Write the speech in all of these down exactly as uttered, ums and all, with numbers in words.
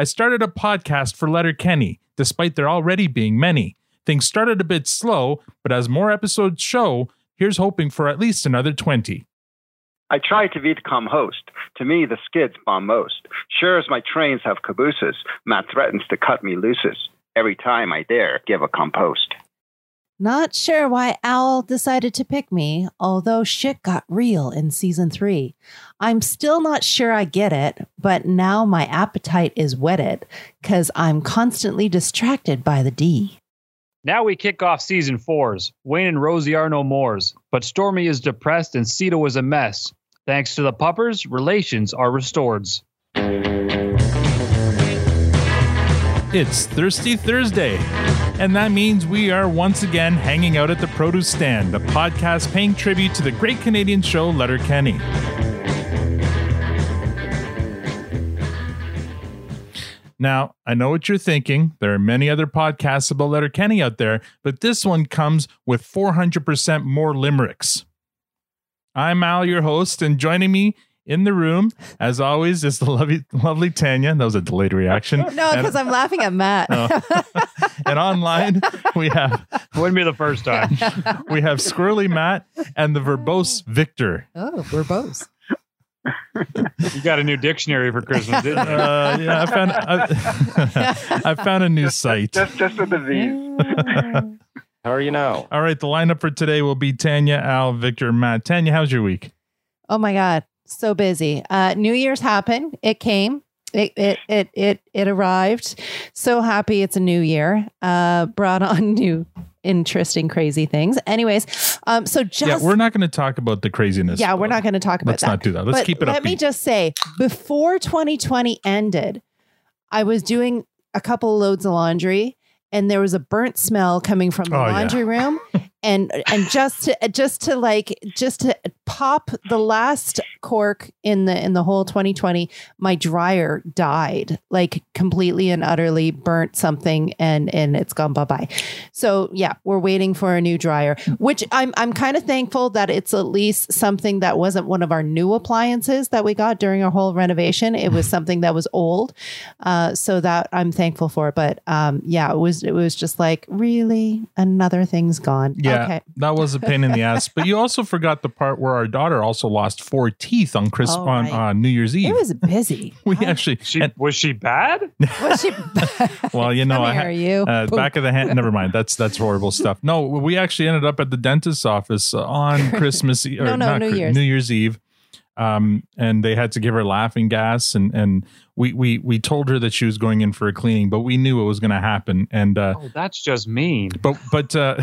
I started a podcast for Letterkenny, despite there already being many. Things started a bit slow, but as more episodes show, here's hoping for at least another twenty. I try to become host. To me, the skids bomb most. Sure as my trains have cabooses, Mat threatens to cut me looses. Every time I dare give a compost. Not sure why Al decided to pick me, although shit got real in season three. I'm still not sure I get it, but now my appetite is whetted, because I'm constantly distracted by the D. Now we kick off season fours. Wayne and Rosy are no mores, but Stormy is depressed and Cito is a mess. Thanks to the puppers, relations are restored. It's Thirsty Thursday, and that means we are once again hanging out at the Produce Stand, a podcast paying tribute to the great Canadian show Letterkenny. Now, I know what you're thinking. There are many other podcasts about Letterkenny out there, but this one comes with four hundred percent more limericks. I'm Al, your host, and joining me in the room, as always, is the lovely, lovely Tanya. That was a delayed reaction. No, because I'm laughing at Mat. Oh. And online, we have... Wouldn't be the first time. We have Squirrely Mat and the verbose Victor. Oh, verbose. You got a new dictionary for Christmas, didn't you? Uh, yeah, I found, I, I found a new site. Just, just with the V's. How are you now? All right, the lineup for today will be Tanya, Al, Victor, Mat. Tanya, how's your week? Oh, my God. So busy. Uh, New Year's happened. It came. It it it it it arrived. So happy it's a new year. Uh, brought on new, interesting, crazy things. Anyways, um, so just yeah, we're not going to talk about the craziness. Yeah, we're not going to talk about. Let's that. Not do that. Let's but keep it. Let upbeat. Me just say, before twenty twenty ended, I was doing a couple loads of laundry, and there was a burnt smell coming from the oh, laundry yeah. room. And and just to just to like just to pop the last cork in the in the whole twenty twenty, my dryer died, like completely and utterly burnt something, and and it's gone bye bye. So yeah, we're waiting for a new dryer, which I'm I'm kind of thankful that it's at least something that wasn't one of our new appliances that we got during our whole renovation. It was something that was old, uh, so that I'm thankful for. But um, yeah, it was it was just like really another thing's gone. Yeah. Yeah, okay. That was a pain in the ass. But you also forgot the part where our daughter also lost four teeth on Chris oh, on right. uh, New Year's Eve. It was busy. we I, actually she, and, was she bad? Was she bad? Well, you know, I had, you. Uh, back of the hand. Never mind. That's that's horrible stuff. No, we actually ended up at the dentist's office on Christmas Eve, or no, no, not, New, Year's. New Year's Eve. Um, and they had to give her laughing gas, and and we we we told her that she was going in for a cleaning, but we knew it was going to happen. And uh, oh, that's just mean. But but uh,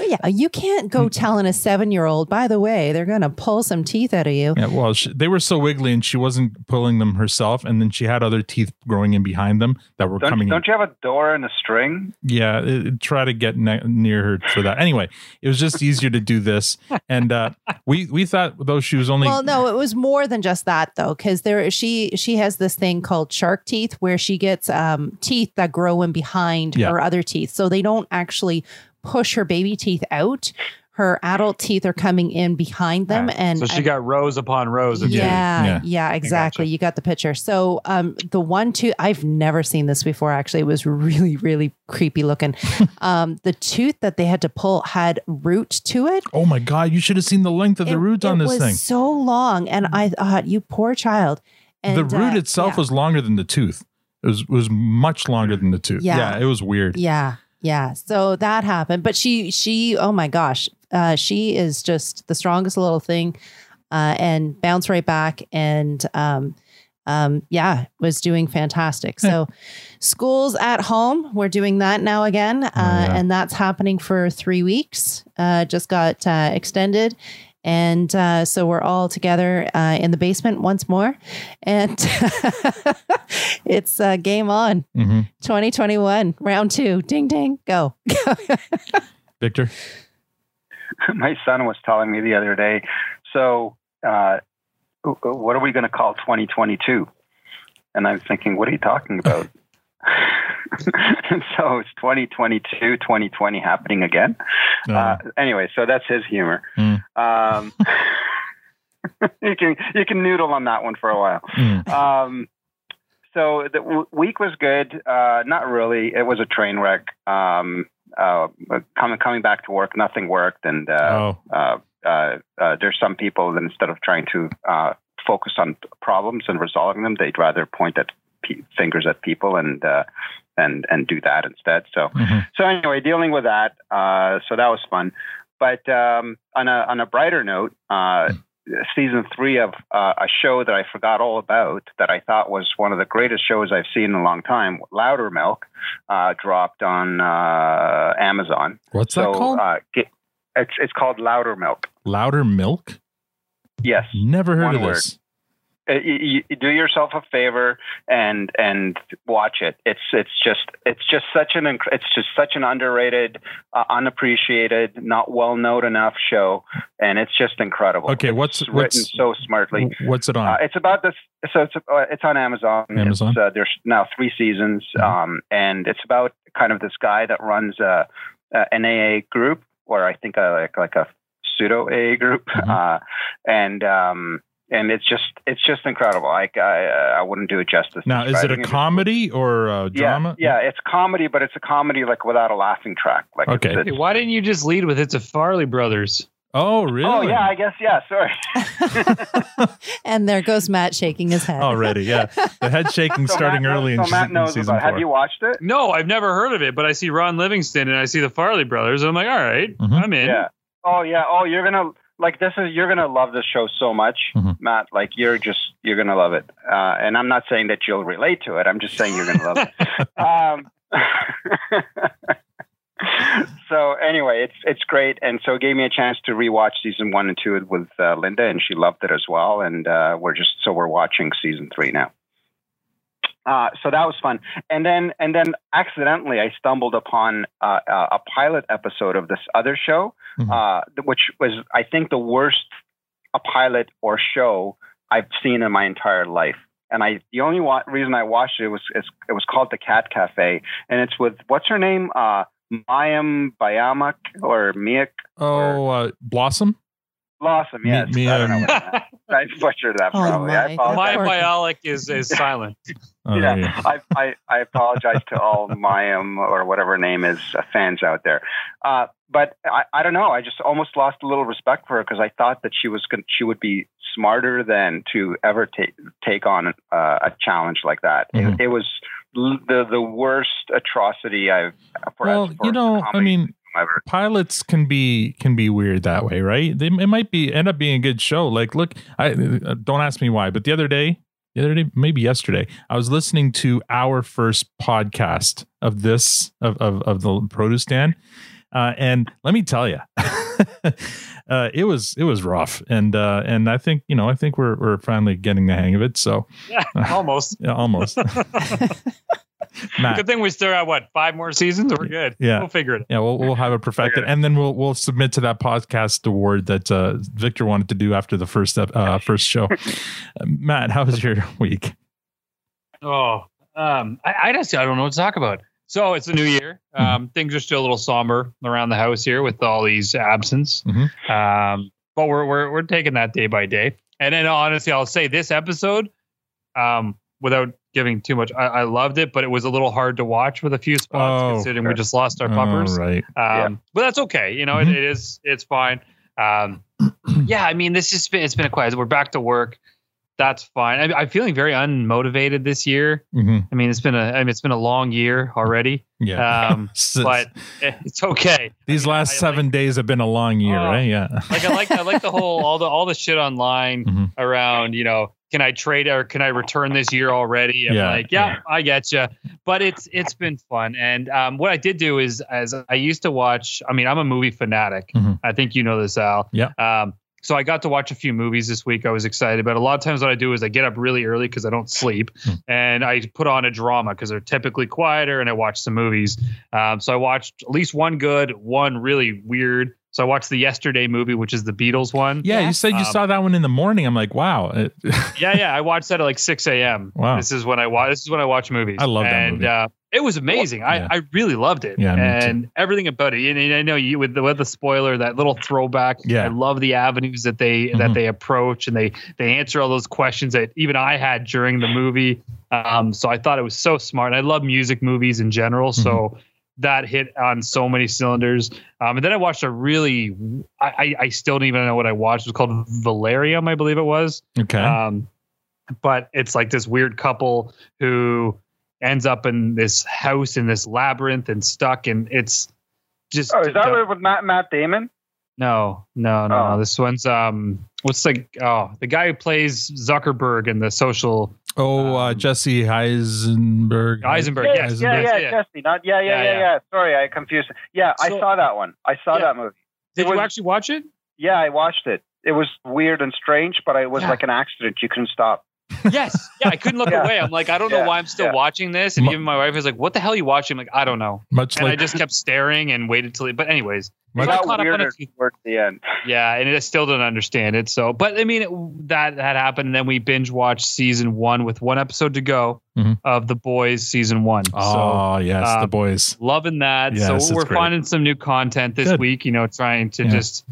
yeah, you can't go telling a seven year old. By the way, they're going to pull some teeth out of you. Yeah, well, she, they were so wiggly, and she wasn't pulling them herself. And then she had other teeth growing in behind them that were don't, coming. Don't in. You have a door and a string? Yeah, it, it, try to get ne- near her for that. Anyway, it was just easier to do this, and uh, we we thought though she was only. Well, no, it was. More than just that, though, because there she she has this thing called shark teeth where she gets um, teeth that grow in behind yeah. her other teeth. So they don't actually push her baby teeth out. Her adult teeth are coming in behind them. Yeah. And so she and, got rows upon rows. Of yeah, yeah. Yeah, exactly. Gotcha. You got the picture. So um, the one, two, I've never seen this before. Actually, it was really, really creepy looking. um, the tooth that they had to pull had root to it. Oh my God. You should have seen the length of it, the roots on this thing. It was so long. And I thought, you poor child. And the root uh, itself yeah. was longer than the tooth. It was, was much longer than the tooth. Yeah. yeah. It was weird. Yeah. Yeah. So that happened. But she, she, oh my gosh. Uh, she is just the strongest little thing uh, and bounced right back. And um, um, yeah, was doing fantastic. So school's at home. We're doing that now again. Uh, oh, yeah. And that's happening for three weeks. Uh, just got uh, extended. And uh, so we're all together uh, in the basement once more. And it's uh, game on. Mm-hmm. twenty twenty-one, round two. Ding, ding, go. Victor? My son was telling me the other day, so uh, what are we going to call twenty twenty-two? And I'm thinking, what are you talking about? And so it's twenty twenty-two, twenty twenty happening again. No. Uh, anyway, so that's his humor. Mm. Um, you can you can noodle on that one for a while. Mm. Um, so the w- week was good. Uh, not really. It was a train wreck. Um, uh, coming coming back to work, nothing worked, and uh, oh. uh, uh, uh, there's some people that instead of trying to uh, focus on problems and resolving them, they'd rather point at pe- fingers at people and uh, and and do that instead. So mm-hmm. so anyway, dealing with that. Uh, so that was fun. But um, on a on a brighter note. Uh, Season three of uh, a show that I forgot all about that I thought was one of the greatest shows I've seen in a long time, Loudermilk, uh, dropped on uh, Amazon. What's so, that called? Uh, get, it's it's called Loudermilk. Loudermilk? Yes. Never heard one of word. This. You, you do yourself a favor and and watch it. It's it's just it's just such an it's just such an underrated, uh, unappreciated, not well known enough show, and it's just incredible. Okay, it's what's written what's, so smartly? What's it on? Uh, it's about this. So it's uh, it's on Amazon. Amazon. It's, uh, there's now three seasons, mm-hmm. um, and it's about kind of this guy that runs a, a an A A group, or I think a, like like a pseudo A A group, mm-hmm. uh, and. Um, And it's just it's just incredible. Like I uh, I wouldn't do it justice. Now, is it a comedy or a drama? Yeah, yeah, it's comedy, but it's a comedy like without a laughing track. Like, okay, it's, it's, why didn't you just lead with it's a Farrelly Brothers? Oh, really? Oh, yeah, I guess, yeah, sorry. And there goes Matt shaking his head. Already, yeah. The head shaking so starting Matt early knows, in, so Matt knows in season about. Four. Have you watched it? No, I've never heard of it, but I see Ron Livingston and I see the Farrelly Brothers, and I'm like, all right, mm-hmm. I'm in. Yeah. Oh, yeah, oh, you're going to... Like this is you're gonna love this show so much, mm-hmm. Matt. Like you're just you're gonna love it, uh, and I'm not saying that you'll relate to it. I'm just saying you're gonna love it. Um, so anyway, it's it's great, and so it gave me a chance to rewatch season one and two with uh, Linda, and she loved it as well. And uh, we're just so we're watching season three now. Uh, so that was fun, and then and then accidentally I stumbled upon uh, a pilot episode of this other show, mm-hmm. uh, which was I think the worst a pilot or show I've seen in my entire life. And I the only wa- reason I watched it was it was called The Cat Cafe, and it's with what's her name, uh, Mayim Bialik or Miak? Oh, or, uh, Blossom. Blossom, yes. Me, me, I don't know. What I butchered that probably. Oh my my Bialik is, is silent. Oh, yeah, yeah. I, I I apologize to all Mayim or whatever her name is uh, fans out there. Uh, but I, I don't know. I just almost lost a little respect for her because I thought that she was gonna, she would be smarter than to ever take take on uh, a challenge like that. Mm-hmm. It, it was l- the the worst atrocity I've. For, well, for you know, comedy. I mean. Pilots can be can be weird that way, right? They it might be end up being a good show. Like, look, I don't ask me why, but the other day, the other day, maybe yesterday, I was listening to our first podcast of this of of, of the Produce Stand, uh, and let me tell you, uh, it was it was rough, and uh, and I think you know I think we're we're finally getting the hang of it. So yeah, almost, yeah, almost. Matt. Good thing we still have what five more seasons. We're good. Yeah, we'll figure it. Yeah, we'll we'll have it perfected, and then we'll we'll submit to that podcast award that uh, Victor wanted to do after the first uh, first show. uh, Matt, how was your week? Oh, um, I, I just I don't know what to talk about. So it's a new year. Um, things are still a little somber around the house here with all these absence. Mm-hmm. Um, but we're we're we're taking that day by day. And then honestly, I'll say this episode, um, without. giving too much. I, I loved it, but it was a little hard to watch with a few spots oh, considering sure. we just lost our puppers. Oh, right. um, yeah. But that's okay. You know, mm-hmm. it, it is, it's fine. Um, yeah. I mean, this has been, it's been a quiet, we're back to work. That's fine. I, I'm feeling very unmotivated this year. Mm-hmm. I mean, it's been a, I mean, it's been a long year already. Yeah. Um, but it, it's okay. These I mean, last I, seven like, days have been a long year, uh, right? Yeah. Like I like, I like the whole, all the, all the shit online mm-hmm. around, you know, can I trade or can I return this year already? I'm yeah, like, yeah, yeah. I get you. But it's it's been fun. And um, what I did do is, as I used to watch, I mean, I'm a movie fanatic. Mm-hmm. I think you know this, Al. Yeah. Um, so I got to watch a few movies this week. I was excited. But a lot of times what I do is I get up really early because I don't sleep. Mm-hmm. And I put on a drama because they're typically quieter. And I watch some movies. Um, so I watched at least one good, one really weird. So I watched the Yesterday movie, which is the Beatles one. Yeah, you said you um, saw that one in the morning. I'm like, wow. yeah, yeah, I watched that at like six a.m. Wow, this is when I watch. This is when I watch movies. I love and, that movie. Uh, It was amazing. Yeah. I, I really loved it. Yeah, and everything about it. And, and I know you with the, with the spoiler, that little throwback. Yeah. I love the avenues that they, mm-hmm. that they approach, and they, they answer all those questions that even I had during the movie. Um, so I thought it was so smart, and I love music movies in general. Mm-hmm. So that hit on so many cylinders. Um, and then I watched a really, I, I, I still don't even know what I watched. It was called Valerium, I believe it was. Okay. Um, but it's like this weird couple who ends up in this house in this labyrinth and stuck, and it's just. Oh, is that uh, with Matt, Matt Damon? No, no, no, oh. no. This one's um, what's like oh, the guy who plays Zuckerberg in the social. Oh, uh, um, Jesse Heisenberg. Heisenberg, yeah, Heisenberg. yeah, yeah, yeah, Jesse. Not yeah, yeah, yeah, yeah. yeah. yeah. Sorry, I confused. Yeah, so, I saw that one. I saw yeah. that movie. Did was, you actually watch it? Yeah, I watched it. It was weird and strange, but it was yeah. like an accident. You couldn't stop. Yes. Yeah, I couldn't look yeah. away. I'm like, I don't yeah. know why I'm still yeah. watching this. And even my wife is like, "What the hell are you watching?" I'm like, I don't know. Much and like, I just kept staring and waited till. It, but anyways, much I caught up on it towards the end. Yeah, and I still don't understand it. So, but I mean, it, that had happened, and then we binge watched season one with one episode to go mm-hmm. of The Boys season one. Oh so, yes, um, The Boys. Loving that. Yes, so we're great. finding some new content this Good. week. You know, trying to yeah. just.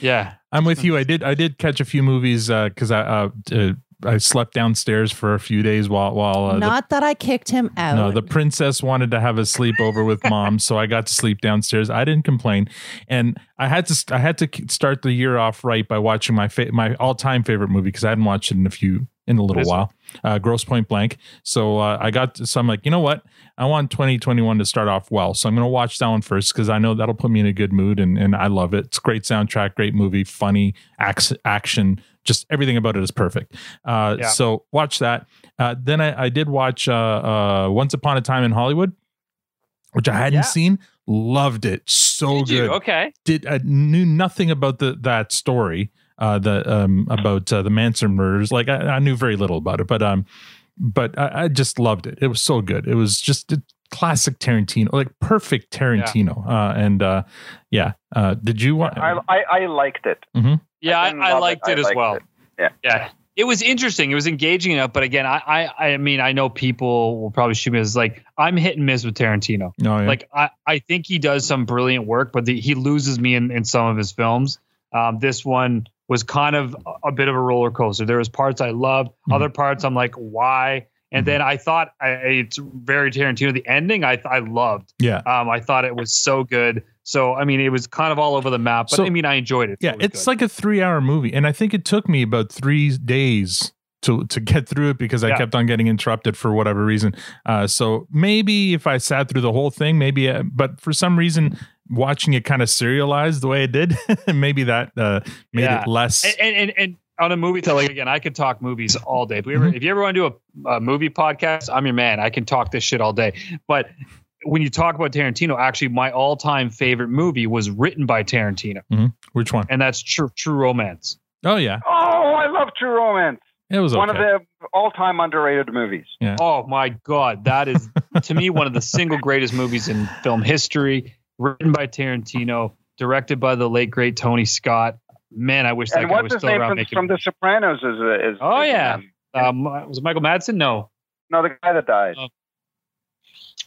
Yeah, I'm with you. I did. I did catch a few movies because uh, I. Uh, uh, I slept downstairs for a few days while while uh, not the, that I kicked him out. No, the princess wanted to have a sleepover with mom, so I got to sleep downstairs. I didn't complain, and I had to I had to start the year off right by watching my fa- my all time favorite movie, because I hadn't watched it in a few in a little while. Uh, Gross Point Blank. So uh, I got to, so I'm like, you know what? I want twenty twenty-one to start off well, so I'm going to watch that one first, because I know that'll put me in a good mood, and and I love it. It's a great soundtrack, great movie, funny ac- action. Just everything about it is perfect. Uh, yeah. So watch that. Uh, then I, I did watch uh, uh, Once Upon a Time in Hollywood, which I hadn't yeah. seen. Loved it. So did good. You? Okay. Did I knew nothing about the that story uh, the um, about uh, the Manson murders. Like I, I knew very little about it, but um, but I, I just loved it. It was so good. It was just a classic Tarantino, like perfect Tarantino. Yeah. Uh, and uh, yeah, uh, did you want? I, I I liked it. Mm-hmm. Yeah, I, I, I liked it, it I as liked well. It. Yeah. yeah, it was interesting. It was engaging enough. But again, I, I, I mean, I know people will probably shoot me as like, I'm hit and miss with Tarantino. Oh, yeah. Like, I, I think he does some brilliant work, but the, he loses me in, in some of his films. Um, this one was kind of a, a bit of a roller coaster. There was parts I loved, mm-hmm. other parts I'm like, why? And mm-hmm. then I thought I, it's very Tarantino. The ending I, I loved. Yeah, um, I thought it was so good. So, I mean, it was kind of all over the map, but so, I mean, I enjoyed it. Yeah, it it's good. Like a three hour movie. And I think it took me about three days to, to get through it, because I yeah. kept on getting interrupted for whatever reason. Uh, so maybe if I sat through the whole thing, maybe, uh, but for some reason, watching it kind of serialized the way it did, maybe that uh, made yeah. it less. And, and, and, and on a movie, to like, again, I could talk movies all day. If, we ever, mm-hmm. if you ever want to do a, a movie podcast, I'm your man. I can talk this shit all day. But when you talk about Tarantino, actually my all time favorite movie was written by Tarantino. Mm-hmm. Which one? And that's True, True Romance. Oh yeah. Oh, I love True Romance. It was one okay. of the all time underrated movies. Yeah. Oh my God. That is to me, one of the single greatest movies in film history, written by Tarantino, directed by the late great Tony Scott. Man, I wish that and guy was still around. From, making... from The Sopranos is, is Oh is, yeah. Um, was it Michael Madsen? No, no, the guy that died. Uh,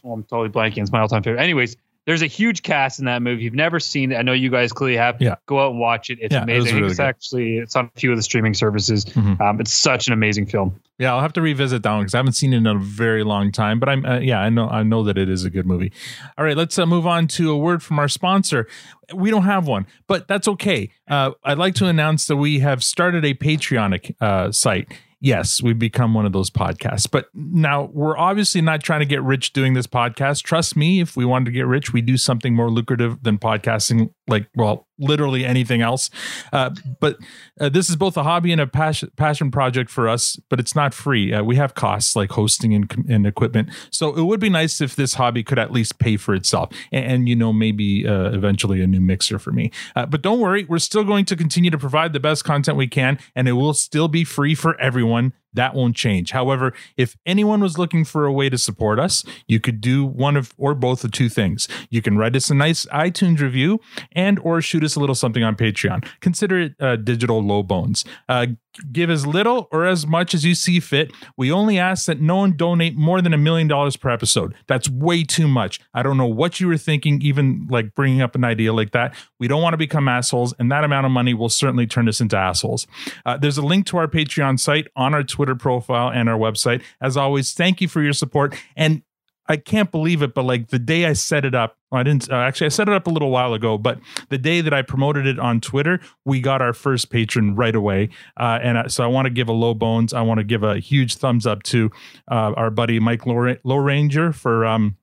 Oh, I'm totally blanking. It's my all-time favorite. Anyways, there's a huge cast in that movie. You've never seen it. I know you guys clearly have. Yeah. Go out and watch it. It's yeah, amazing. It really it's good. Actually, it's on a few of the streaming services. Mm-hmm. Um, it's such an amazing film. Yeah, I'll have to revisit that one because I haven't seen it in a very long time. But I'm, uh, yeah, I know, I know that it is a good movie. All right, let's uh, move on to a word from our sponsor. We don't have one, but that's okay. Uh, I'd like to announce that we have started a Patreon uh, site. Yes, we've become one of those podcasts. But now we're obviously not trying to get rich doing this podcast. Trust me, if we wanted to get rich, we do something more lucrative than podcasting, like, well, literally anything else. Uh, but uh, this is both a hobby and a passion, passion project for us, but it's not free. Uh, we have costs like hosting and, and equipment. So it would be nice if this hobby could at least pay for itself. And, and you know, maybe uh, eventually a new mixer for me. Uh, but don't worry, we're still going to continue to provide the best content we can, and it will still be free for everyone. That won't change. However, if anyone was looking for a way to support us, you could do one of or both of two things. You can write us a nice iTunes review and or shoot us a little something on Patreon. Consider it uh, digital low bones. Uh, give as little or as much as you see fit. We only ask that no one donate more than a million dollars per episode. That's way too much. I don't know what you were thinking, even like bringing up an idea like that. We don't want to become assholes, and that amount of money will certainly turn us into assholes. Uh, there's a link to our Patreon site on our Twitter profile and our website. As always, thank you for your support. And I can't believe it, but like the day I set it up, I didn't uh, actually, I set it up a little while ago, but the day that I promoted it on Twitter, we got our first patron right away. Uh, and I, so I want to give a low bones. I want to give a huge thumbs up to uh, our buddy, Mike Loranger, for, um,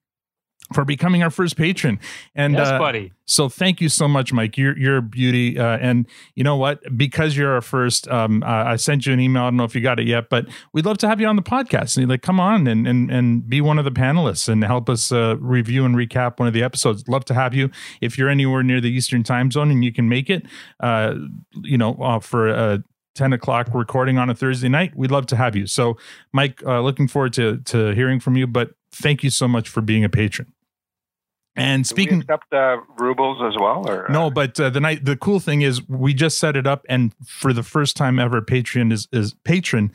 for becoming our first patron. And yes, uh, buddy. So thank you so much, Mike. You're, you're a beauty. Uh, and you know what? Because you're our first, um, uh, I sent you an email. I don't know if you got it yet, but we'd love to have you on the podcast. And like, come on and, and, and be one of the panelists and help us uh, review and recap one of the episodes. Love to have you. If you're anywhere near the Eastern time zone and you can make it, uh, you know, uh, for uh, ten o'clock recording on a Thursday night, we'd love to have you. So Mike, uh, looking forward to, to hearing from you, but thank you so much for being a patron. And speaking, do we accept uh, rubles as well, or no? But uh, the night, the cool thing is, we just set it up, and for the first time ever, Patreon is is patron,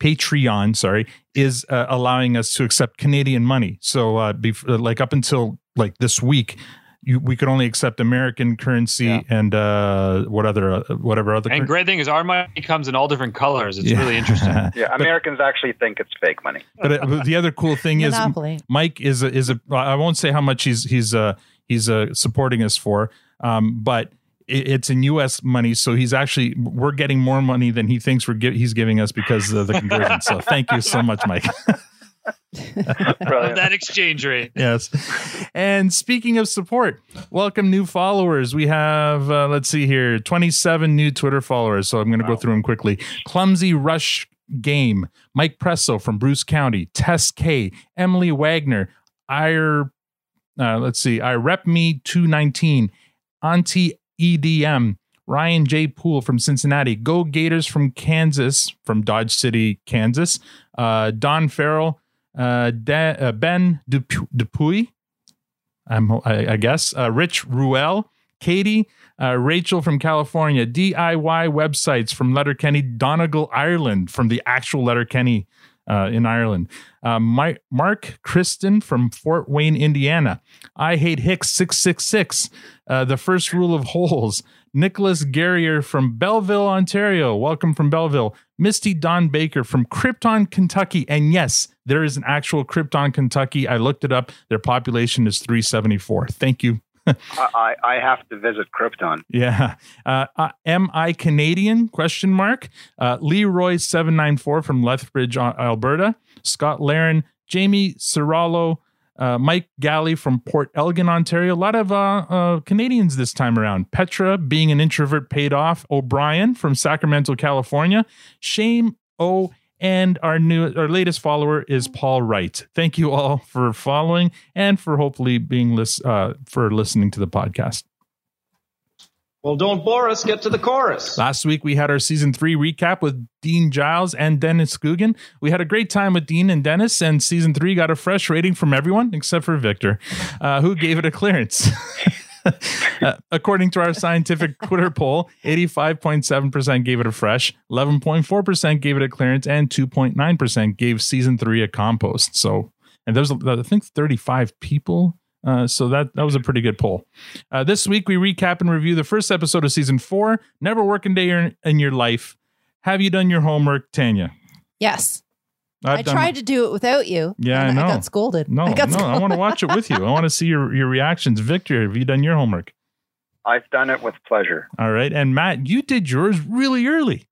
Patreon, sorry, is uh, allowing us to accept Canadian money. So, uh, bef- like up until like this week, you, we could only accept American currency yeah. and uh, what other, uh, whatever other. And cur- great thing is, our money comes in all different colors. It's yeah. really interesting. yeah, but, Americans actually think it's fake money. But, uh, but the other cool thing is, Monopoly. Mike is a, is a. I won't say how much he's he's uh, he's uh, supporting us for, um, but it, it's in U S money, so he's actually we're getting more money than he thinks we're gi- he's giving us because of the conversion. So thank you so much, Mike. That exchange rate. Yes. And speaking of support, welcome new followers. We have, uh, let's see here, twenty-seven new Twitter followers. So I'm going to wow. go through them quickly. Clumsy Rush Game, Mike Presso from Bruce County, Tess K, Emily Wagner, Ire, uh, let's see, I Rep Me two nineteen, Auntie E D M, Ryan J. Poole from Cincinnati, Go Gators from Kansas, from Dodge City, Kansas, uh, Don Farrell, Uh, da, uh, Ben Dupuy, Dupuy I'm, I, I guess, uh, Rich Ruel, Katie, uh, Rachel from California, D I Y Websites from Letterkenny, Donegal, Ireland, from the actual Letterkenny uh, in Ireland, uh, my, Mark Kristen from Fort Wayne, Indiana, I Hate Hicks six six six, uh, The First Rule of Holes, Nicholas Garrier from Belleville, Ontario. Welcome from Belleville. Misty Don Baker from Krypton, Kentucky. And yes, there is an actual Krypton, Kentucky. I looked it up. Their population is three seventy-four. Thank you. I, I have to visit Krypton. Yeah. Uh, uh, am I Canadian? Question mark. Uh, Leroy seven nine four from Lethbridge, Alberta. Scott Laren, Jamie Cirallo, Uh, Mike Galley from Port Elgin, Ontario. A lot of uh, uh, Canadians this time around. Petra, being an introvert, paid off. O'Brien from Sacramento, California. Shame O. And our new, our latest follower is Paul Wright. Thank you all for following and for hopefully being lis- uh, for listening to the podcast. Well, don't bore us. Get to the chorus. Last week, we had our season three recap with Dean Giles and Dennis Guggen. We had a great time with Dean and Dennis, and season three got a fresh rating from everyone except for Victor, uh, who gave it a clearance. uh, according to our scientific Twitter poll, eighty-five point seven percent gave it a fresh, eleven point four percent gave it a clearance, and two point nine percent gave season three a compost. So, and there's, I think, thirty-five people. Uh, so that, that was a pretty good poll. Uh, this week, we recap and review the first episode of season four, Never Work a Day in, in Your Life. Have you done your homework, Tanya? Yes. I've I tried it. to do it without you. Yeah, I know. I got scolded. No, I got no, scolded. I want to watch it with you. I want to see your, your reactions. Victor, have you done your homework? I've done it with pleasure. All right. And Matt, you did yours really early.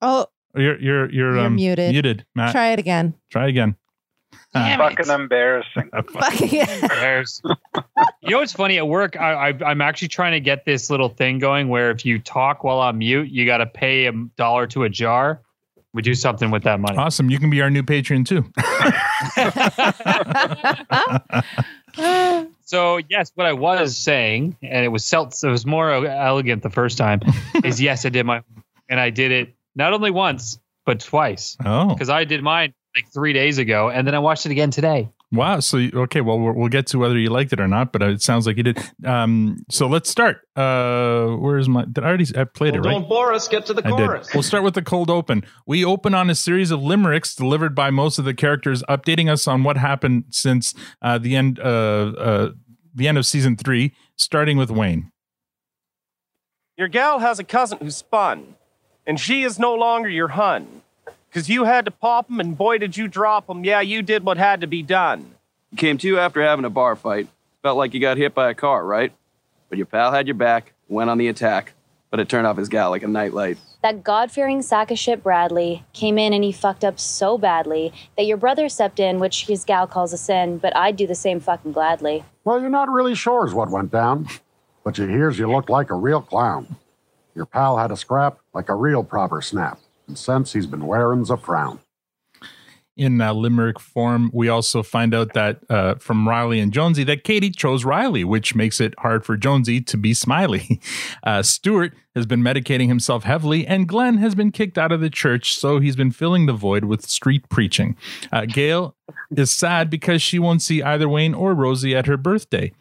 Oh, you're, you're, you're, you're um, muted. Muted, Matt. Try it again. Try again. Uh, fucking embarrassing. Fucking embarrassing. You know what's funny at work? I, I, I'm actually trying to get this little thing going where if you talk while on mute, you got to pay a dollar to a jar. We do something with that money. Awesome. You can be our new Patreon too. So yes, what I was saying, and it was self, it was more elegant the first time, is yes, I did my, and I did it Not only once, but twice. Oh. Because I did mine like three days ago, and then I watched it again today. Wow. So, okay, well, we'll get to whether you liked it or not, but it sounds like you did. Um, so let's start. Uh, where's my... Did I already... I played well, it, right? Don't bore us. Get to the I chorus. Did. We'll start with the cold open. We open on a series of limericks delivered by most of the characters, updating us on what happened since uh, the end uh, uh, the end of season three, starting with Wayne. Your gal has a cousin who spun, and she is no longer your hun. Because you had to pop them, and boy, did you drop them. Yeah, you did what had to be done. You came to after having a bar fight. Felt like you got hit by a car, right? But your pal had your back, went on the attack, but it turned off his gal like a nightlight. That God-fearing sack of shit Bradley came in and he fucked up so badly that your brother stepped in, which his gal calls a sin, but I'd do the same fucking gladly. Well, you're not really sure is what went down, but you hears you looked like a real clown. Your pal had a scrap like a real proper snap. And since he's been wearing a frown. In uh, limerick form, we also find out that uh, from Riley and Jonesy that Katie chose Riley, which makes it hard for Jonesy to be smiley. Uh, Stuart has been medicating himself heavily, and Glenn has been kicked out of the church, so he's been filling the void with street preaching. Uh, Gail is sad because she won't see either Wayne or Rosie at her birthday.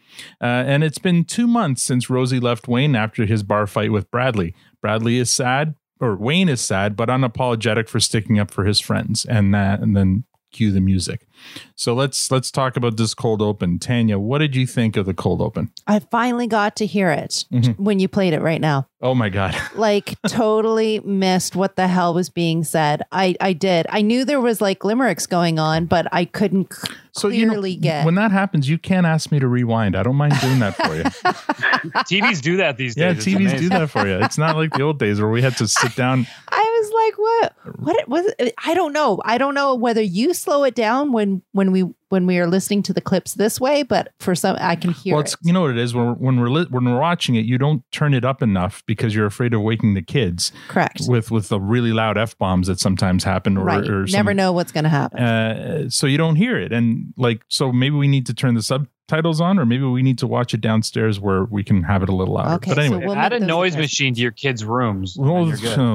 Uh, and it's been two months since Rosie left Wayne after his bar fight with Bradley. Bradley is sad. Or Wayne is sad, but unapologetic for sticking up for his friends, and that, and then cue the music. So let's let's talk about this cold open. Tanya, what did you think of the cold open? I finally got to hear it mm-hmm. when you played it right now. Oh my God. Like totally missed what the hell was being said. I, I did. I knew there was like limericks going on, but I couldn't c- so clearly you know, get. When that happens, you can't ask me to rewind. I don't mind doing that for you. T Vs do that these yeah, days. Yeah, T Vs amazing. do that for you. It's not like the old days where we had to sit down. I, I was like, what? What it was? I don't know. I don't know whether you slow it down when when we when we are listening to the clips this way, but for some, I can hear well, it's, it. You know what it is? When we're, when we're, li- when we're watching it, you don't turn it up enough because you're afraid of waking the kids. Correct. With with the really loud F-bombs that sometimes happen. Or, right. Or some, never know what's going to happen. Uh, so you don't hear it. And like, so maybe we need to turn the subtitles on, or maybe we need to watch it downstairs where we can have it a little louder. Okay, but anyway, so we'll add a noise attacks. machine to your kids' rooms. Well,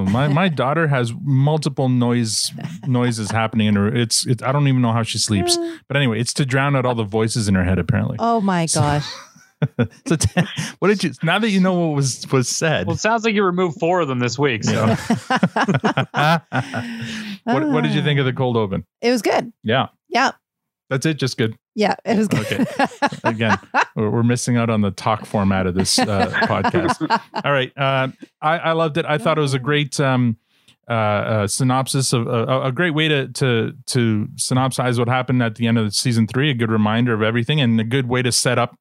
my, my daughter has multiple noise noises happening in her. It's, it's, I don't even know how she sleeps. But anyway, Anyway, it's to drown out all the voices in her head, apparently. Oh, my gosh. So, t- what did you, now that you know what was, was said? Well, it sounds like you removed four of them this week. So, what, what did you think of the cold open? It was good. Yeah. Yeah. That's it. Just good. Yeah, it was good. Okay. Again, we're missing out on the talk format of this uh, podcast. All right. Uh, I, I loved it. I thought it was a great... Um, Uh, a synopsis of uh, a great way to to to synopsize what happened at the end of season three. A good reminder of everything, and a good way to set up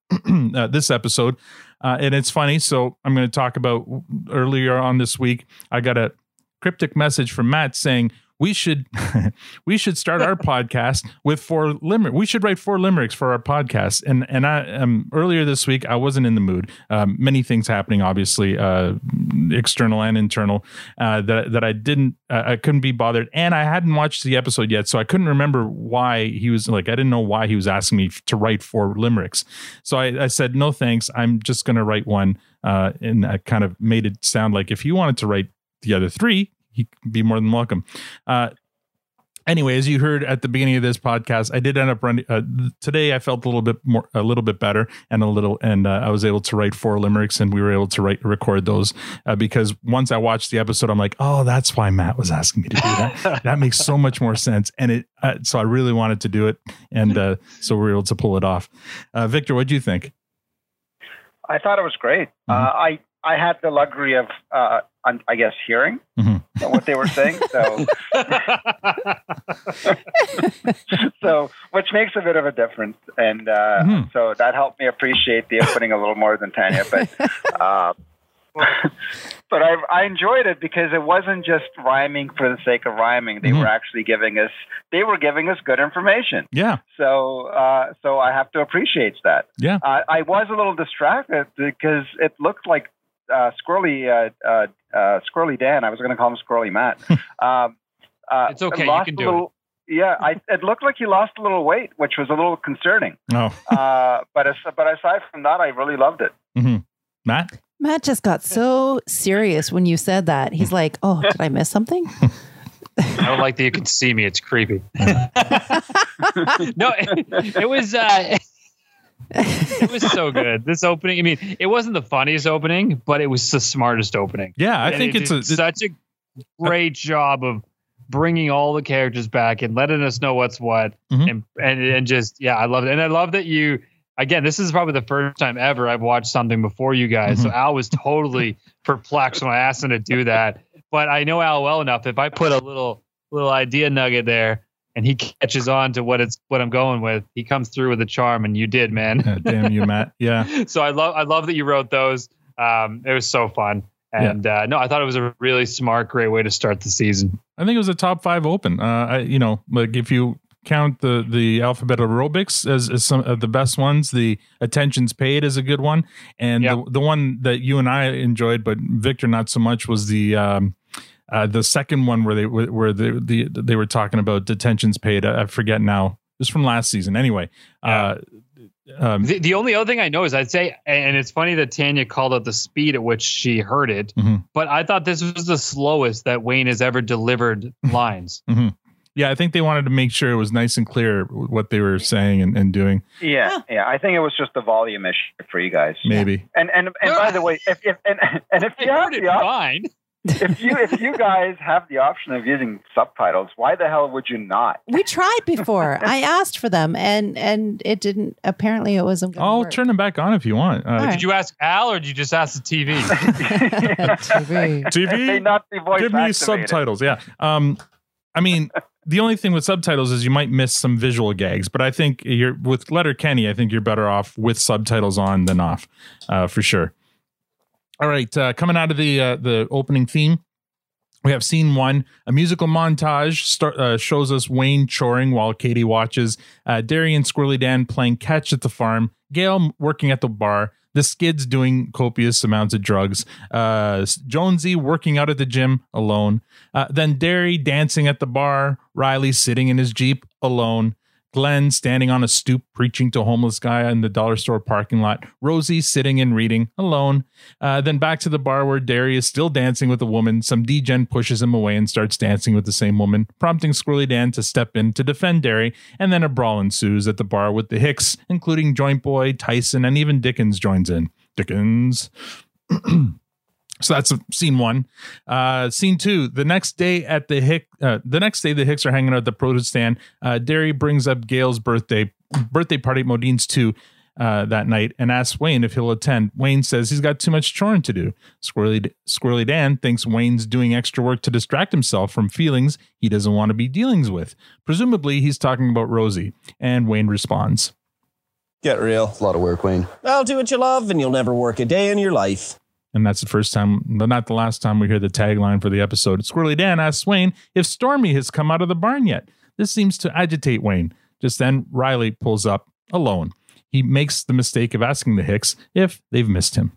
uh, this episode. Uh, and it's funny, so I'm going to talk about earlier on this week. I got a cryptic message from Mat saying we should we should start our podcast with four limer. We should write four limericks for our podcast. And and I um, earlier this week I wasn't in the mood. Um, many things happening, obviously. Uh, external and internal uh, that, that I didn't, uh, I couldn't be bothered. And I hadn't watched the episode yet. So I couldn't remember why he was like, I didn't know why he was asking me to write four limericks. So I, I said, no, thanks. I'm just going to write one. Uh, and I kind of made it sound like if he wanted to write the other three, he'd be more than welcome. Uh, Anyway, as you heard at the beginning of this podcast, I did end up running uh, today. I felt a little bit more, a little bit better, and a little, and uh, I was able to write four limericks, and we were able to write record those uh, because once I watched the episode, I'm like, oh, that's why Mat was asking me to do that. That makes so much more sense, and it. Uh, so I really wanted to do it, and uh, so we were able to pull it off. Uh, Victor, what do you think? I thought it was great. Mm-hmm. Uh, I I had the luxury of, uh, I guess, hearing. Mm-hmm. What they were saying, so so which makes a bit of a difference, and uh, mm-hmm. so that helped me appreciate the opening a little more than Tanya, but uh, but I, I enjoyed it because it wasn't just rhyming for the sake of rhyming. They mm-hmm. were actually giving us they were giving us good information. Yeah. So uh, so I have to appreciate that. Yeah. Uh, I was a little distracted because it looked like. Uh, Squirrely, uh, uh, uh, Squirrely Dan. I was going to call him Squirrely Mat. Um, uh, it's okay. You can do little, it. Yeah, I, it looked like he lost a little weight, which was a little concerning. No, oh. uh, but as, but aside from that, I really loved it. Mm-hmm. Mat? Matt just got so serious when you said that. He's like, oh, did I miss something? I don't like that you can see me. It's creepy. No, it, it was... Uh, it was so good. This opening, I mean, it wasn't the funniest opening, but it was the smartest opening. Yeah, I and think it it's a, such a great job of bringing all the characters back and letting us know what's what. Mm-hmm. And, and and just, yeah, I love it. And I love that you, again, this is probably the first time ever I've watched something before you guys. Mm-hmm. So Al was totally perplexed when I asked him to do that. But I know Al well enough. If I put a little little idea nugget there, and he catches on to what it's what I'm going with, he comes through with a charm, and you did, man. Oh, damn you, Matt. Yeah. So I love I love that you wrote those. Um, it was so fun, and yeah. uh, no, I thought it was a really smart, great way to start the season. I think it was a top five open. Uh, I, you know, like if you count the the alphabet aerobics as, as some of the best ones, the attentions paid is a good one, and yep. the the one that you and I enjoyed, but Victor not so much, was the. Um, Uh, the second one where they where the, the they were talking about detentions paid. I, I forget now. It was from last season. Anyway, yeah. uh, um, the, the only other thing I know is I'd say, and it's funny that Tanya called out the speed at which she heard it, mm-hmm. but I thought this was the slowest that Wayne has ever delivered lines. Mm-hmm. Yeah, I think they wanted to make sure it was nice and clear what they were saying and, and doing. Yeah, yeah. I think it was just the volume issue for you guys. Maybe. And and and by the way, if, if and and if you heard it fine. if you if you guys have the option of using subtitles, why the hell would you not? We tried before. I asked for them, and and it didn't. Apparently, it wasn't. I'll work. Turn them back on if you want. Uh, did right. you ask Al, or did you just ask the T V? T V, T V, may not be voice give me activated. Subtitles. Yeah. Um, I mean, the only thing with subtitles is you might miss some visual gags, but I think you're with Letterkenny. I think you're better off with subtitles on than off, uh, for sure. All right, uh, coming out of the uh, the opening theme, we have scene one. A musical montage start, uh, shows us Wayne choring while Katie watches, uh, Derry and Squirrely Dan playing catch at the farm, Gail working at the bar, the Skids doing copious amounts of drugs, uh, Jonesy working out at the gym alone, uh, then Derry dancing at the bar, Riley sitting in his Jeep alone, Glenn standing on a stoop preaching to a homeless guy in the dollar store parking lot, Rosie sitting and reading alone, uh, then back to the bar where Derry is still dancing with a woman. Some D-gen pushes him away and starts dancing with the same woman, prompting Squirrely Dan to step in to defend Derry, and then a brawl ensues at the bar with the Hicks, including Joint Boy, Tyson, and even Dickens joins in. Dickens. So that's scene one. Uh, scene two. The next day at the Hick, uh, the next day the Hicks are hanging out at the produce stand. Uh, Derry brings up Gail's birthday birthday party at Modine's too uh, that night and asks Wayne if he'll attend. Wayne says he's got too much choring to do. Squirrely Squirrely Dan thinks Wayne's doing extra work to distract himself from feelings he doesn't want to be dealing with. Presumably he's talking about Rosie. And Wayne responds, "Get real. It's a lot of work, Wayne. I'll do what you love, and you'll never work a day in your life." And that's the first time, but not the last time, we hear the tagline for the episode. Squirrely Dan asks Wayne if Stormy has come out of the barn yet. This seems to agitate Wayne. Just then, Riley pulls up alone. He makes the mistake of asking the Hicks if they've missed him.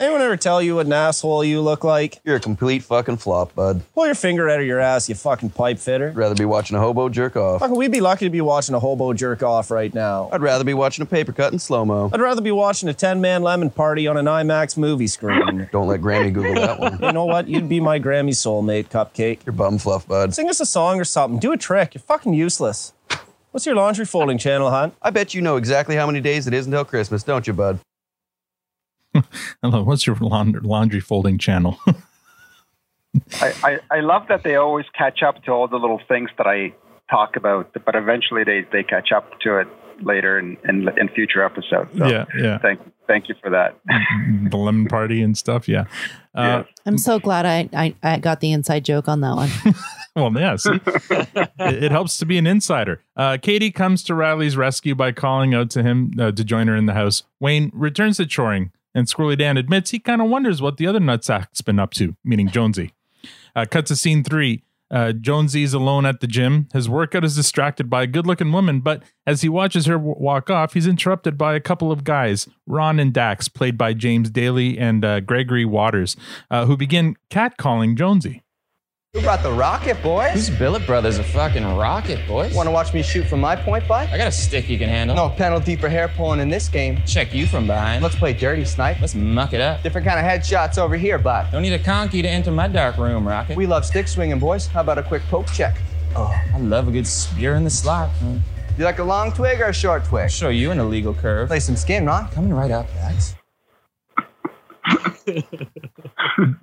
"Anyone ever tell you what an asshole you look like? You're a complete fucking flop, bud. Pull your finger out of your ass, you fucking pipe fitter. I'd rather be watching a hobo jerk off. Fucking, we'd be lucky to be watching a hobo jerk off right now. I'd rather be watching a paper cut in slow-mo. I'd rather be watching a ten-man lemon party on an IMAX movie screen." Don't let Grammy Google that one. "You know what? You'd be my Grammy soulmate, Cupcake. You're bum fluff, bud. Sing us a song or something. Do a trick. You're fucking useless. What's your laundry folding channel, hon?" I bet you know exactly how many days it is until Christmas, don't you, bud? Hello, what's your laundry folding channel? I, I, I love that they always catch up to all the little things that I talk about, but eventually they, they catch up to it later in, in, in future episodes. So yeah, yeah. Thank, thank you for that. The lemon party and stuff, yeah. Uh, yeah. I'm so glad I, I, I got the inside joke on that one. Well, yes. it, it helps to be an insider. Uh, Katie comes to Riley's rescue by calling out to him uh, to join her in the house. Wayne returns to choring. And Squirrely Dan admits he kind of wonders what the other nutsack's been up to, meaning Jonesy. Uh, cut to scene three. Uh, Jonesy's alone at the gym. His workout is distracted by a good-looking woman, but as he watches her w- walk off, he's interrupted by a couple of guys, Ron and Dax, played by James Daly and uh, Gregory Waters, uh, who begin catcalling Jonesy. Who brought the rocket, boys? These Billet Brothers are fucking rocket, boys. Want to watch me shoot from my point, bud? I got a stick you can handle. No penalty for hair pulling in this game. Check you from behind. Let's play dirty, snipe. Let's muck it up. Different kind of headshots over here, bud. Don't need a conky to enter my dark room, rocket. We love stick swinging, boys. How about a quick poke check? Oh, I love a good spear in the slot. Mm. You like a long twig or a short twig? I'll show you an illegal curve. Play some skin, Ron. Coming right up, guys.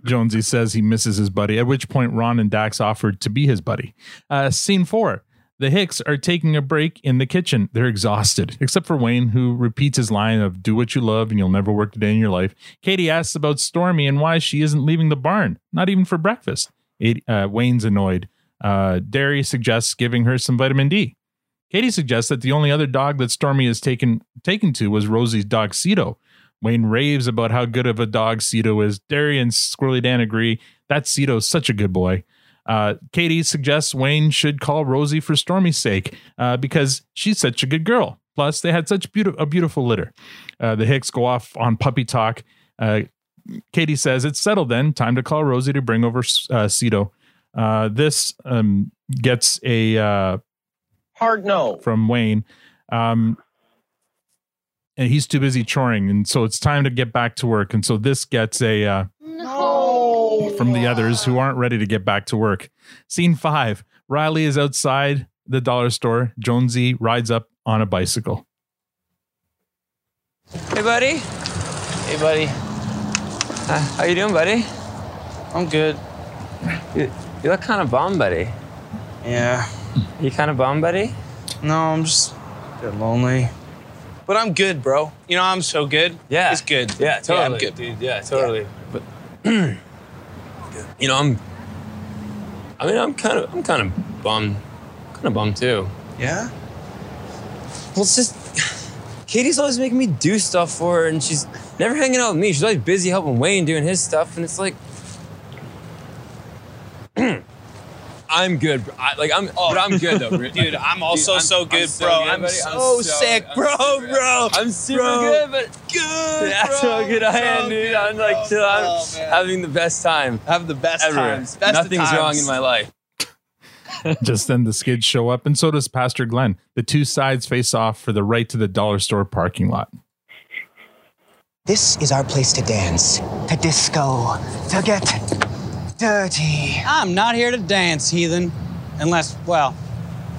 Jonesy says he misses his buddy, at which point Ron and Dax offered to be his buddy. Uh, scene four. The Hicks are taking a break in the kitchen. They're exhausted, except for Wayne, who repeats his line of do what you love and you'll never work a day in your life. Katie asks about Stormy and why she isn't leaving the barn, not even for breakfast. It, uh, Wayne's annoyed. Uh, Derry suggests giving her some vitamin D. Katie suggests that the only other dog that Stormy has taken taken to was Rosie's dog, Cito. Wayne raves about how good of a dog Cito is. Derry and Squirrely Dan agree that Cito's such a good boy. Uh, Katie suggests Wayne should call Rosie for Stormy's sake uh, because she's such a good girl. Plus, they had such be- a beautiful litter. Uh, the Hicks go off on puppy talk. Uh, Katie says, it's settled then. Time to call Rosie to bring over uh, Cito. Uh, this um, gets a uh, hard no from Wayne. Um, And he's too busy choring, and so it's time to get back to work. And so this gets a uh, no from the others who aren't ready to get back to work. Scene five. Riley is outside the dollar store. Jonesy rides up on a bicycle. Hey, buddy. Hey, buddy. Uh, how you doing, buddy? I'm good. You, you look kind of bummed, buddy. Yeah. You kind of bummed, buddy? No, I'm just a bit lonely. But I'm good, bro. You know, I'm so good. Yeah. It's good. Yeah, totally. Yeah, I'm good. Dude, yeah, totally. Yeah. But, you know, I'm, I mean, I'm kind of, I'm kind of bummed. Kind of bummed too. Yeah? Well, it's just, Katie's always making me do stuff for her and she's never hanging out with me. She's always busy helping Wayne doing his stuff. And it's like, I'm good, bro. I, like I'm, oh, but I'm good though, dude. I'm also dude, I'm, so good, I'm bro. Good, I'm, I'm so, so sick, bro, I'm super, bro. I'm super bro. good, but good. That's how good I am, dude. Good, I'm like, chill. I'm oh, having the best time. Have the best ever. times. Best Nothing's times. wrong in my life. Just then, the Skids show up, and so does Pastor Glenn. The two sides face off for the right to the dollar store parking lot. This is our place to dance, to disco, to get. Dirty. I'm not here to dance, heathen. Unless, well,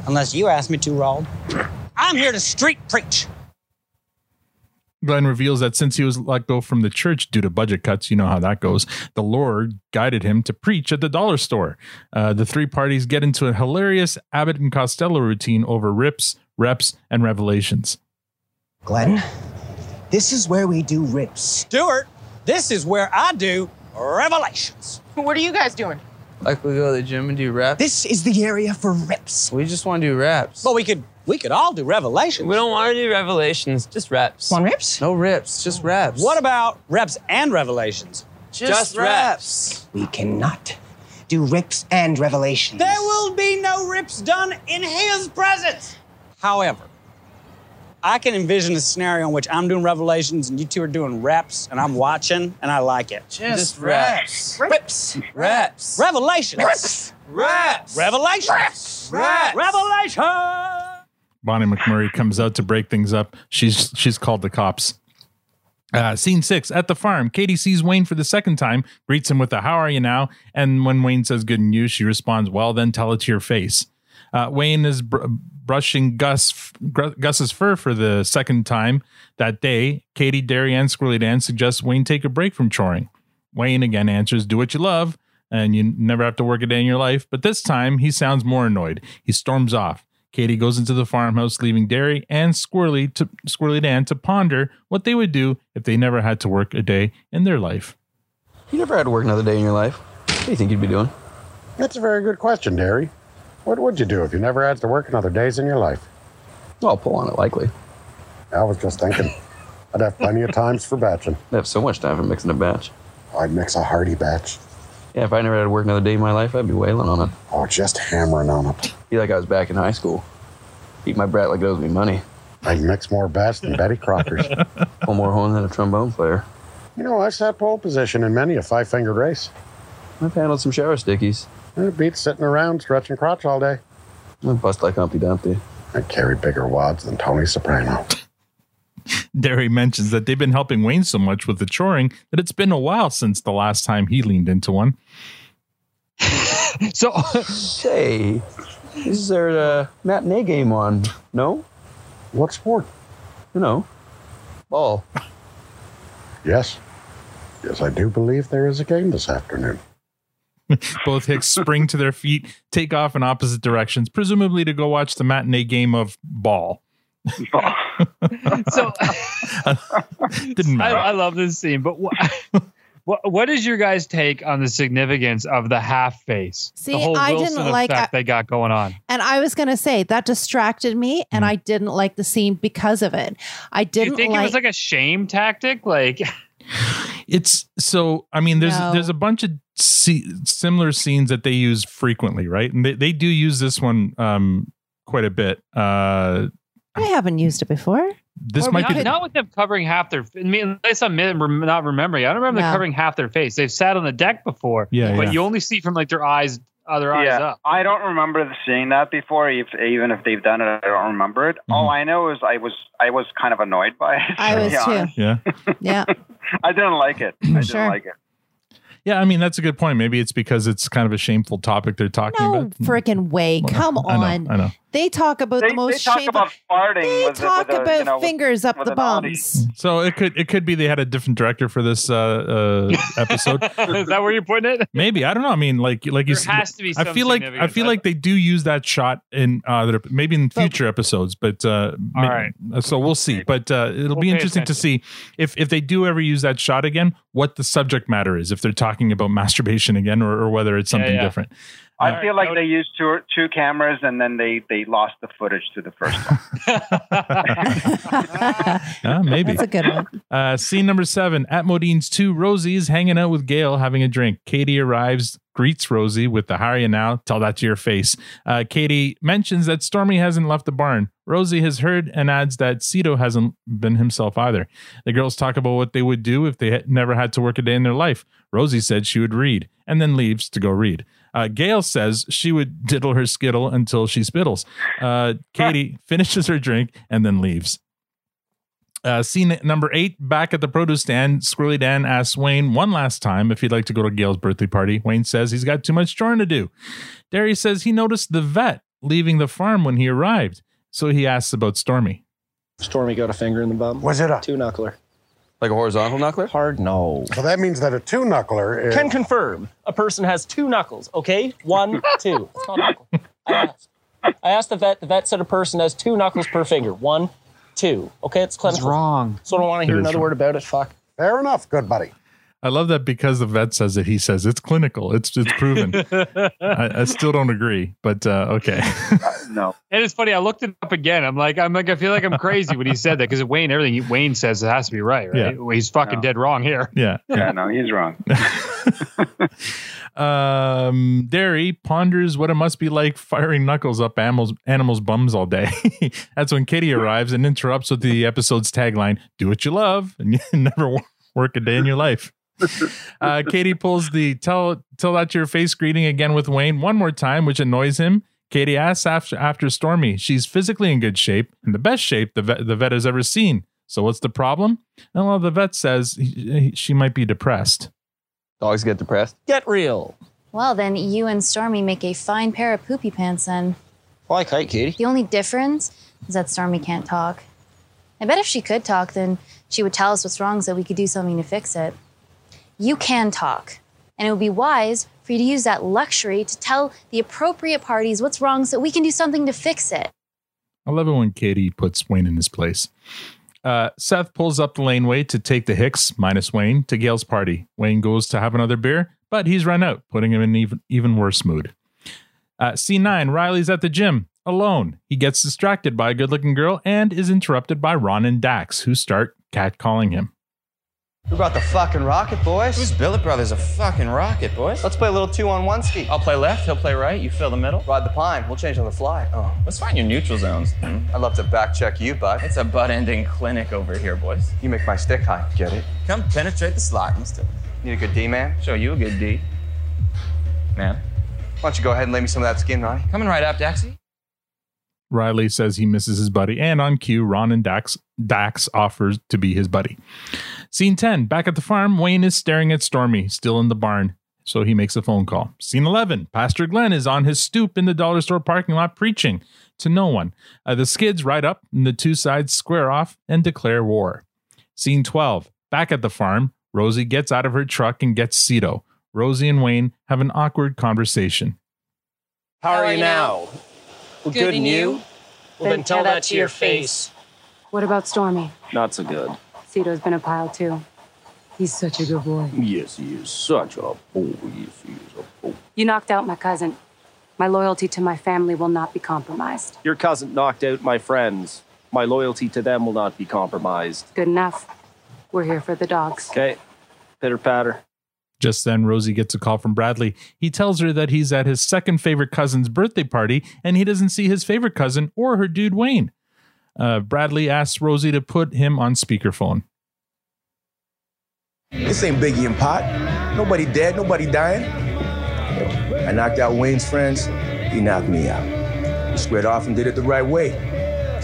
unless you ask me to, Raul. I'm here to street preach. Glenn reveals that since he was let go from the church due to budget cuts, you know how that goes, the Lord guided him to preach at the dollar store. Uh, the three parties get into a hilarious Abbott and Costello routine over rips, reps, and revelations. Glenn, this is where we do rips. Stuart, this is where I do revelations. What are you guys doing? Like we go to the gym and do reps. This is the area for reps. We just want to do reps. But we could we could all do revelations. We don't want to do revelations, just reps. Want reps? No rips, just reps. What about reps and revelations? Just, just reps. reps. We cannot do rips and revelations. There will be no rips done in his presence. However, I can envision a scenario in which I'm doing revelations and you two are doing reps and I'm watching and I like it. Just, Just reps. Reps. Reps. Reps. Revelations. Reps. Reps. Revelations. Reps. Reps. Revelation. Bonnie McMurray comes out to break things up. She's she's called the cops. Uh, scene six, at the farm, Katie sees Wayne for the second time, greets him with a how are you now? And when Wayne says good news, she responds, well, then tell it to your face. Uh, Wayne is br- brushing Gus Gus's fur for the second time that day. Katie, Derry, and Squirrely Dan suggest Wayne take a break from choring. Wayne again answers, do what you love, and you never have to work a day in your life. But this time, he sounds more annoyed. He storms off. Katie goes into the farmhouse, leaving Derry and Squirrely, to, Squirrely Dan to ponder what they would do if they never had to work a day in their life. You never had to work another day in your life. What do you think you'd be doing? That's a very good question, Derry. What would you do if you never had to work another days in your life? Well, pull on it likely. I was just thinking. I'd have plenty of times for batching. I'd have so much time for mixing a batch. I'd mix a hearty batch. Yeah, if I never had to work another day in my life, I'd be wailing on it. Oh, just hammering on it. Be like I was back in high school. Eat my brat like it owes me money. I'd mix more batch than Betty Crocker's. Pull more horn than a trombone player. You know, I sat pole position in many a five-fingered race. I've handled some shower stickies. It beats sitting around stretching crotch all day. I bust like Humpty Dumpty. I carry bigger wads than Tony Soprano. Derry mentions that they've been helping Wayne so much with the choring that it's been a while since the last time he leaned into one. So, hey, is there a matinee game on? No? What sport? You know, ball. Yes. Yes, I do believe there is a game this afternoon. Both Hicks spring to their feet, take off in opposite directions, presumably to go watch the matinee game of ball. Ball. So, didn't matter. I, I love this scene, but what, what, what is your guys' take on the significance of the half face? See, the whole I Wilson didn't like that they got going on. And I was going to say that distracted me, and mm. I didn't like the scene because of it. I didn't. You think like, it was like a shame tactic, like. It's so, I mean, there's, no. there's a bunch of see, similar scenes that they use frequently. Right. And they, they do use this one um, quite a bit. Uh, I haven't used it before. This or might not, be not with them covering half their, I mean, unless I'm not remembering. I don't remember no. them covering half their face. They've sat on the deck before, yeah, but yeah. you only see from like their eyes, other eyes yeah, up. I don't remember seeing that before. If, even if they've done it, I don't remember it. Mm-hmm. All I know is I was, I was kind of annoyed by it. I was honest. too. Yeah. Yeah. I didn't like it. I didn't sure. like it. Yeah, I mean, that's a good point. Maybe it's because it's kind of a shameful topic they're talking no about. No freaking way. Well, Come I on. Know, I know. They talk about they, the most shameful. They talk shameful. about farting. They with, talk with a, about you know, fingers with, up with the bums. So it could it could be they had a different director for this uh, uh, episode. Is that where you're putting it? Maybe. I don't know. I mean, like like there you said, has to be I feel like I feel like they do use that shot in uh, their, maybe in future but, episodes, but uh, all right. So we'll see. But uh, it'll we'll be interesting attention. to see if if they do ever use that shot again, what the subject matter is. If they're talking about masturbation again, or, or whether it's something yeah, yeah. different. I All feel right. like they used two, two cameras and then they, they lost the footage to the first one. uh, maybe. That's a good one. Uh, scene number seven. At Modine's two, Rosie's hanging out with Gail, having a drink. Katie arrives, greets Rosie with the "How are you now? Tell that to your face." Uh, Katie mentions that Stormy hasn't left the barn. Rosie has heard and adds that Cito hasn't been himself either. The girls talk about what they would do if they had never had to work a day in their life. Rosie said she would read and then leaves to go read. Uh, Gail says she would diddle her skittle until she spittles. Uh, Katie finishes her drink and then leaves. Uh, scene number eight, back at the produce stand, Squirrely Dan asks Wayne one last time if he'd like to go to Gail's birthday party. Wayne says he's got too much chore to do. Derry says he noticed the vet leaving the farm when he arrived, so he asks about Stormy. Stormy got a finger in the bum. Was it a two-knuckler? Like a horizontal knuckler? Hard no. So that means that a two-knuckler is... Can confirm. A person has two knuckles, okay? One, two. It's called a knuckle. I asked, I asked the vet. The vet said a person has two knuckles per finger. One, two. Okay, it's clinical. That's wrong. So I don't want to hear another wrong. word about it. Fuck. Fair enough, good buddy. I love that because the vet says it, he says it's clinical. It's it's proven. I, I still don't agree, but uh, okay. No. And it's funny. I looked it up again. I'm like, I'm like, I feel like I'm crazy when he said that because Wayne, everything he, Wayne says, it has to be right, right? Yeah. He's fucking no. dead wrong here. Yeah. Yeah. No, he's wrong. um, Derry ponders what it must be like firing knuckles up animals, animals' bums all day. That's when Katie arrives and interrupts with the episode's tagline: "Do what you love and you never work a day in your life." Uh, Katie pulls the tell tell that to your face greeting again with Wayne one more time, which annoys him. Katie asks after, after Stormy. She's physically in good shape, in the best shape the vet, the vet has ever seen. So what's the problem? And well, the vet says he, he, she might be depressed. Dogs get depressed. Get real. Well, then you and Stormy make a fine pair of poopy pants then. Well, I like Katie. The only difference is that Stormy can't talk. I bet if she could talk, then she would tell us what's wrong so we could do something to fix it. You can talk, and it would be wise for you to use that luxury to tell the appropriate parties what's wrong so we can do something to fix it. I love it when Katie puts Wayne in his place. Uh, Seth pulls up the laneway to take the Hicks, minus Wayne, to Gail's party. Wayne goes to have another beer, but he's run out, putting him in an even, even worse mood. Uh, C nine, Riley's at the gym, alone. He gets distracted by a good-looking girl and is interrupted by Ron and Dax, who start catcalling him. Who brought the fucking rocket, boys? Who's Billet Brothers a fucking rocket, boys? Let's play a little two-on-one ski. I'll play left, he'll play right, you fill the middle. Ride the pine, we'll change on the fly. Oh, let's find your neutral zones. I'd love to back-check you, bud. It's a butt-ending clinic over here, boys. You make my stick high, get it? Come penetrate the slot, let's do it. Need a good D, man? Show you a good D. Man. Why don't you go ahead and lay me some of that skin, Ronnie? Coming right up, Daxie. Riley says he misses his buddy, and on cue, Ron and Dax, Dax offers to be his buddy. Scene ten, back at the farm, Wayne is staring at Stormy, still in the barn, so he makes a phone call. Scene eleven, Pastor Glenn is on his stoop in the dollar store parking lot preaching to no one. Uh, the skids ride up, and the two sides square off and declare war. Scene twelve, back at the farm, Rosy gets out of her truck and gets Cito. Rosy and Wayne have an awkward conversation. How are you now? Well, good, good and you? you? Well, then, then tell that to your face. What about Stormy? Not so good. Cito's been a pile, too. He's such a good boy. Yes, he is such a boy. Yes, he is a boy. You knocked out my cousin. My loyalty to my family will not be compromised. Your cousin knocked out my friends. My loyalty to them will not be compromised. Good enough. We're here for the dogs. Okay. Pitter-patter. Just then, Rosy gets a call from Bradley. He tells her that he's at his second favorite cousin's birthday party, and he doesn't see his favorite cousin or her dude, Wayne. Uh, Bradley asks Rosy to put him on speakerphone. This ain't Biggie and Pot. Nobody dead, nobody dying. I knocked out Wayne's friends. He knocked me out. We squared off and did it the right way.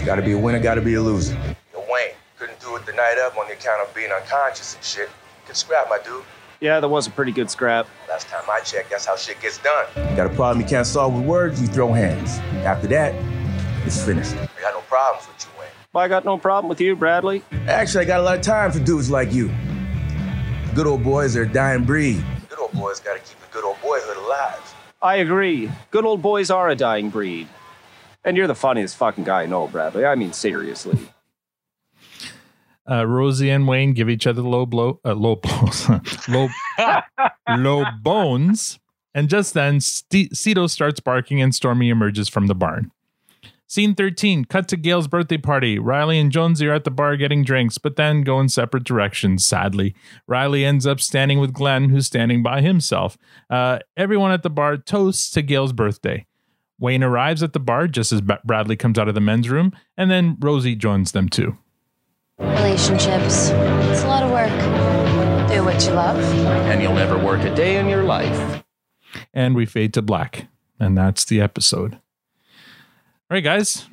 Gotta be a winner, gotta be a loser. Yo, Wayne, couldn't do it the night of on the account of being unconscious and shit. Good scrap, my dude. Yeah, that was a pretty good scrap. Last time I checked, that's how shit gets done. Got a problem you can't solve with words, you throw hands. After that, it's finished. I got no problems with you, Wayne. Well, I got no problem with you, Bradley. Actually, I got a lot of time for dudes like you. Good old boys are a dying breed. Good old boys gotta keep the good old boyhood alive. I agree. Good old boys are a dying breed. And you're the funniest fucking guy I know, Bradley. I mean, seriously. Uh, Rosy and Wayne give each other low blow, uh, low blows, low, low bones. And just then, St- Cito starts barking and Stormy emerges from the barn. Scene thirteen, cut to Gail's birthday party. Riley and Jonesy are at the bar getting drinks, but then go in separate directions, sadly. Riley ends up standing with Glenn, who's standing by himself. Uh, everyone at the bar toasts to Gail's birthday. Wayne arrives at the bar just as ba- Bradley comes out of the men's room, and then Rosy joins them too. Relationships. It's a lot of work. Do what you love. And you'll never work a day in your life. And we fade to black. And that's the episode. All right, guys.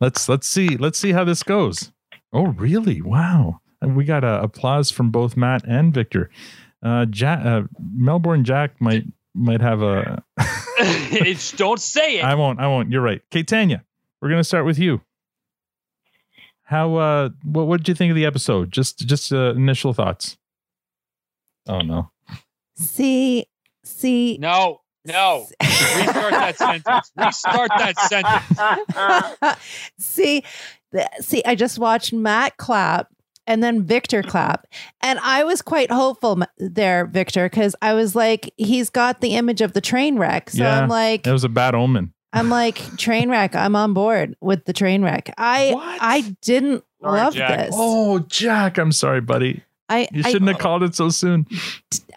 let's let's see. Let's see how this goes. Oh, really? Wow. And we got uh, applause from both Matt and Victor. Uh, Jack, uh, Melbourne Jack might might have a... It's, don't say it. I won't. I won't. You're right. Okay, Tanya, we're going to start with you. How uh what what did you think of the episode? Just just uh, initial thoughts. Oh no. See see No, no. Restart that sentence. Restart that sentence. see see I just watched Matt clap and then Victor clap. And I was quite hopeful there, Victor, cuz I was like, he's got the image of the train wreck. So yeah, I'm like, that was a bad omen. I'm like, train wreck. I'm on board with the train wreck. I what? I didn't sorry, love Jack. This. Oh, Jack, I'm sorry, buddy. I you shouldn't I, have called it so soon.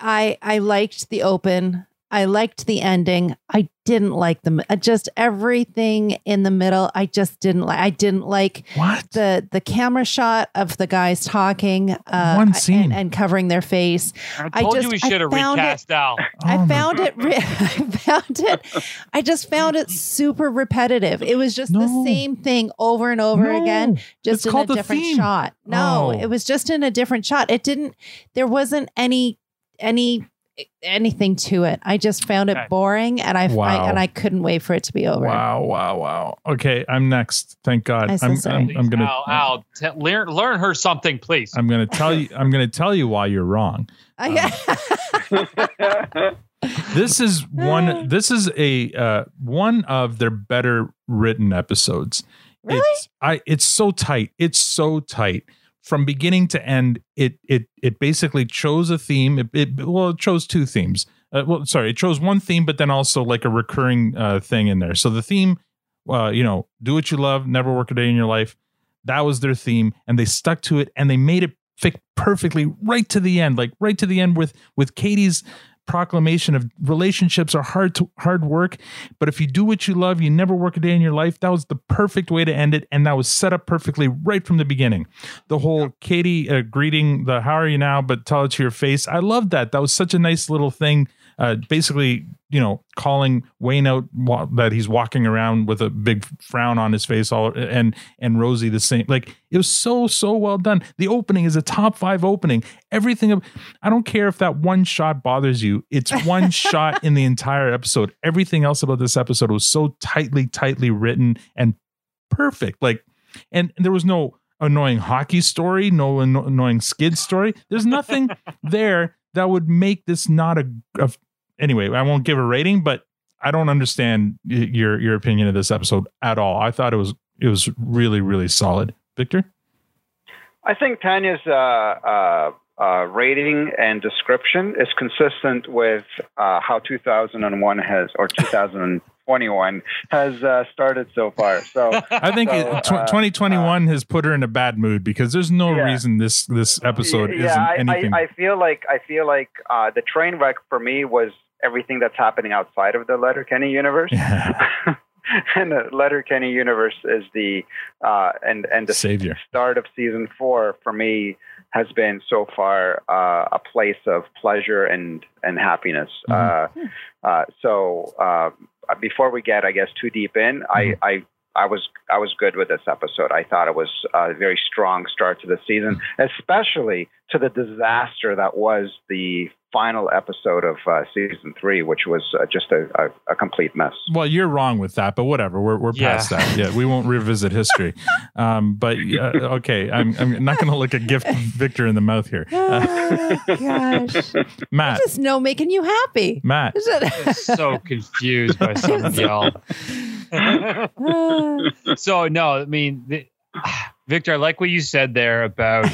I I liked the open. I liked the ending. I didn't like them. Just everything in the middle. I just didn't like. I didn't like what? the the camera shot of the guys talking uh, One scene. And, and covering their face. I told I just, you we should have recast it, Al. I oh found it. Re- I found it. I just found it super repetitive. It was just no. the same thing over and over no. again, just it's in a different theme. Shot. No, oh. It was just in a different shot. It didn't. There wasn't any any. anything to it. I just found it boring and I, wow. I and I couldn't wait for it to be over. Wow, wow, wow. Okay, I'm next. Thank God. So I'm, I'm, I'm going to Al, t- learn, learn her something, please. I'm going to tell you I'm going to tell you why you're wrong. Okay. Um, this is one this is a uh, one of their better written episodes. Really? It's, I it's so tight. It's so tight. From beginning to end, it it it basically chose a theme. It, it well, it chose two themes. Uh, well, sorry, it chose one theme, but then also like a recurring uh, thing in there. So the theme, uh, you know, do what you love, never work a day in your life. That was their theme, and they stuck to it, and they made it fit perfectly right to the end, like right to the end with with Katie's proclamation of relationships are hard to hard work, but if you do what you love, you never work a day in your life. That was the perfect way to end it, and that was set up perfectly right from the beginning. The whole yeah. Katie uh, greeting the how are you now, but tell it to your face. I loved that. That was such a nice little thing. Uh, basically, you know, calling Wayne out while, that he's walking around with a big frown on his face, all and and Rosy the same. Like, it was so so well done. The opening is a top five opening. Everything. I don't care if that one shot bothers you. It's one shot in the entire episode. Everything else about this episode was so tightly tightly written and perfect. Like, and there was no annoying hockey story, no anno- annoying skid story. There's nothing there that would make this not a, a Anyway, I won't give a rating, but I don't understand your your opinion of this episode at all. I thought it was it was really really solid, Victor. I think Tanya's uh, uh, uh, rating and description is consistent with uh, how two thousand one has or two thousand twenty-one has uh, started so far. So I think so, it, tw- uh, twenty twenty-one uh, has put her in a bad mood because there's no yeah. reason this this episode yeah, isn't I, anything. I, I feel like I feel like uh, the train wreck for me was everything that's happening outside of the Letterkenny universe, yeah. and the Letterkenny universe is the uh, and and the savior. Start of season four for me has been so far uh, a place of pleasure and and happiness. Mm-hmm. Uh, uh, so uh, before we get, I guess, too deep in, mm-hmm. I, I I was I was good with this episode. I thought it was a very strong start to the season, mm-hmm. especially to the disaster that was the final episode of uh, season three, which was uh, just a, a, a complete mess. Well, you're wrong with that, but whatever. We're we're yeah. past that. Yeah, we won't revisit history. Um, but uh, okay, I'm I'm not going to look a gift Victor in the mouth here. Uh, oh, gosh, Matt, I just know making you happy, Matt. I'm so confused by some of y'all. So no, I mean, the, Victor, I like what you said there about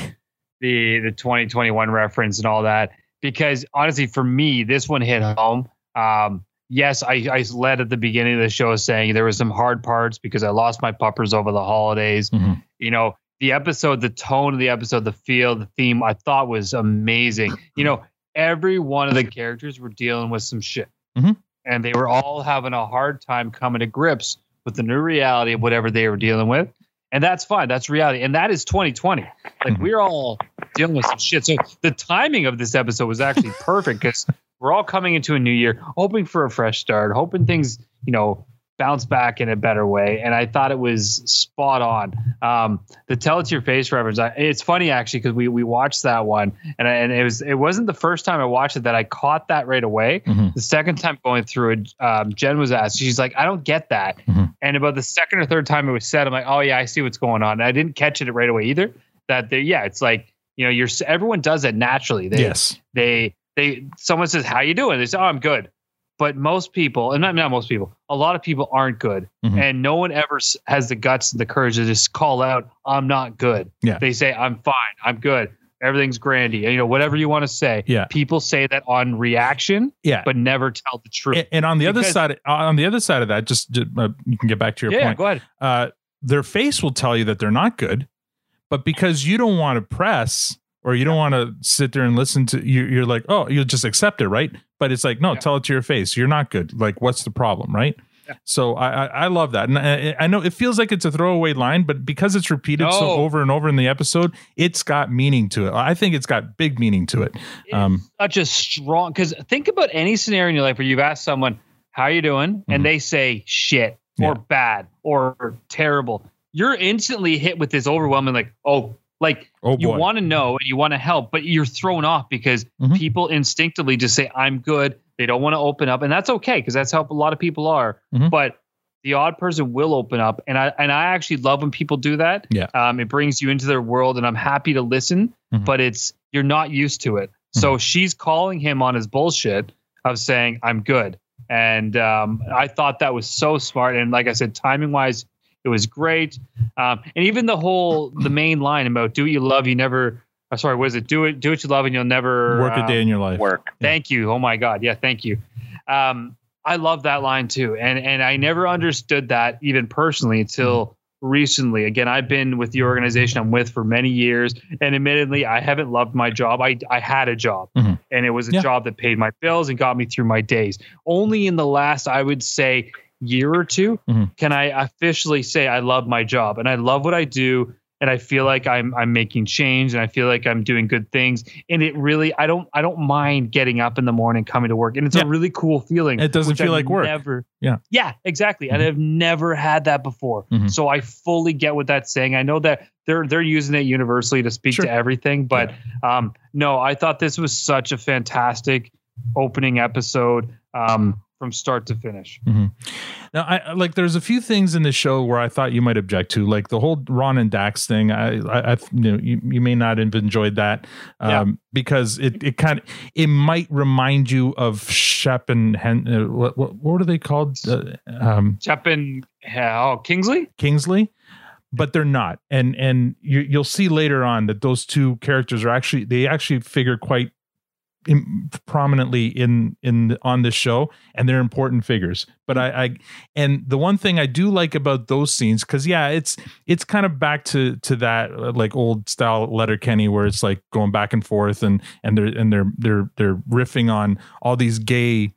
the the twenty twenty-one reference and all that. Because honestly, for me, this one hit home. Um, yes, I, I led at the beginning of the show saying there were some hard parts because I lost my puppers over the holidays. Mm-hmm. You know, the episode, the tone of the episode, the feel, the theme, I thought was amazing. You know, every one of the characters were dealing with some shit. Mm-hmm. And they were all having a hard time coming to grips with the new reality of whatever they were dealing with. And that's fine. That's reality. And that is twenty twenty. Like, we're all dealing with some shit. So the timing of this episode was actually perfect because we're all coming into a new year, hoping for a fresh start, hoping things, you know, bounce back in a better way. And I thought it was spot on. Um, the tell it to your face reference. I, it's funny, actually, because we, we watched that one. And, I, and it was it wasn't the first time I watched it that I caught that right away. Mm-hmm. The second time going through it, um, Jen was asked. She's like, I don't get that. Mm-hmm. And about the second or third time it was said, I'm like, oh, yeah, I see what's going on. And I didn't catch it right away either. That they, yeah, it's like, you know, you're everyone does it naturally. They, yes. They, they, someone says, how you doing? They say, oh, I'm good. But most people, and not, not most people, a lot of people aren't good. Mm-hmm. And no one ever has the guts and the courage to just call out, I'm not good. Yeah. They say, I'm fine. I'm good. Everything's grandy. You know, whatever you want to say. Yeah. People say that on reaction, yeah. but never tell the truth. And, and on the because, other side, on the other side of that, just uh, you can get back to your yeah, point. Yeah, go ahead. Uh, their face will tell you that they're not good, but because you don't want to press or you don't want to sit there and listen to you, you're like, oh, you'll just accept it, right? But it's like, no, yeah. tell it to your face. You're not good. Like, what's the problem, right? Yeah. So I, I I love that, and I, I know it feels like it's a throwaway line, but because it's repeated no. so over and over in the episode, it's got meaning to it. I think it's got big meaning to it. It's um, such a strong because think about any scenario in your life where you've asked someone how are you doing, mm-hmm. and they say shit or yeah. bad or terrible. You're instantly hit with this overwhelming like oh. Like oh you want to know and you want to help, but you're thrown off because mm-hmm. people instinctively just say, I'm good. They don't want to open up. And that's okay, because that's how a lot of people are. Mm-hmm. But the odd person will open up. And I and I actually love when people do that. Yeah. Um, it brings you into their world and I'm happy to listen, mm-hmm. but it's you're not used to it. Mm-hmm. So she's calling him on his bullshit of saying, I'm good. And um, I thought that was so smart. And like I said, timing wise, it was great. Um, and even the whole, the main line about do what you love, you never, I'm sorry, what is it? Do it, do what you love and you'll never work um, a day in your life. Work. Yeah. Thank you. Oh my God. Yeah. Thank you. Um, I love that line too. And, and I never understood that even personally until recently. Again, I've been with the organization I'm with for many years, and admittedly, I haven't loved my job. I, I had a job, mm-hmm. and it was a yeah. job that paid my bills and got me through my days. Only in the last, I would say, year or two, mm-hmm. can I officially say I love my job and I love what I do. And I feel like I'm I'm making change, and I feel like I'm doing good things. And it really, I don't I don't mind getting up in the morning, coming to work, and it's yeah. a really cool feeling. It doesn't feel I've like work. Never, yeah, yeah, exactly. Mm-hmm. And I've never had that before, mm-hmm. so I fully get what that's saying. I know that they're they're using it universally to speak sure. to everything, but yeah. um, no, I thought this was such a fantastic opening episode. Um, From start to finish. Mm-hmm. Now, I like. There's a few things in the show where I thought you might object to, like the whole Ron and Dax thing. I, I, I you know, you, you may not have enjoyed that um, yeah. because it, it kind of it might remind you of Shep and Hen. Uh, what, what what are they called? Uh, um, Shep and oh, Kingsley. Kingsley. But they're not, and and you, you'll see later on that those two characters are actually they actually figure quite. In, prominently in in on this show, and they're important figures. But I, I and the one thing I do like about those scenes, because yeah, it's it's kind of back to to that uh, like old style Letterkenny, where it's like going back and forth, and and they're and they're they're they're riffing on all these gay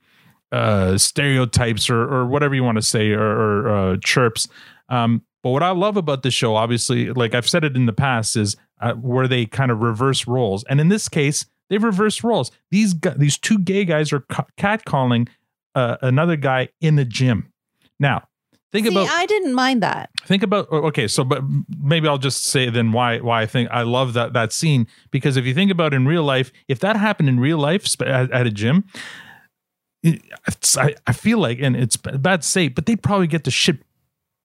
uh, stereotypes or or whatever you want to say or, or uh, chirps. Um, but what I love about the show, obviously, like I've said it in the past, is uh, where they kind of reverse roles, and in this case. They've reversed roles. These these two gay guys are catcalling uh, another guy in the gym. Now, think See, about. I didn't mind that. Think about. Okay, so but maybe I'll just say then why why I think I love that that scene, because if you think about it in real life, if that happened in real life at, at a gym, it's, I I feel like, and it's bad to say, but they'd probably get the shit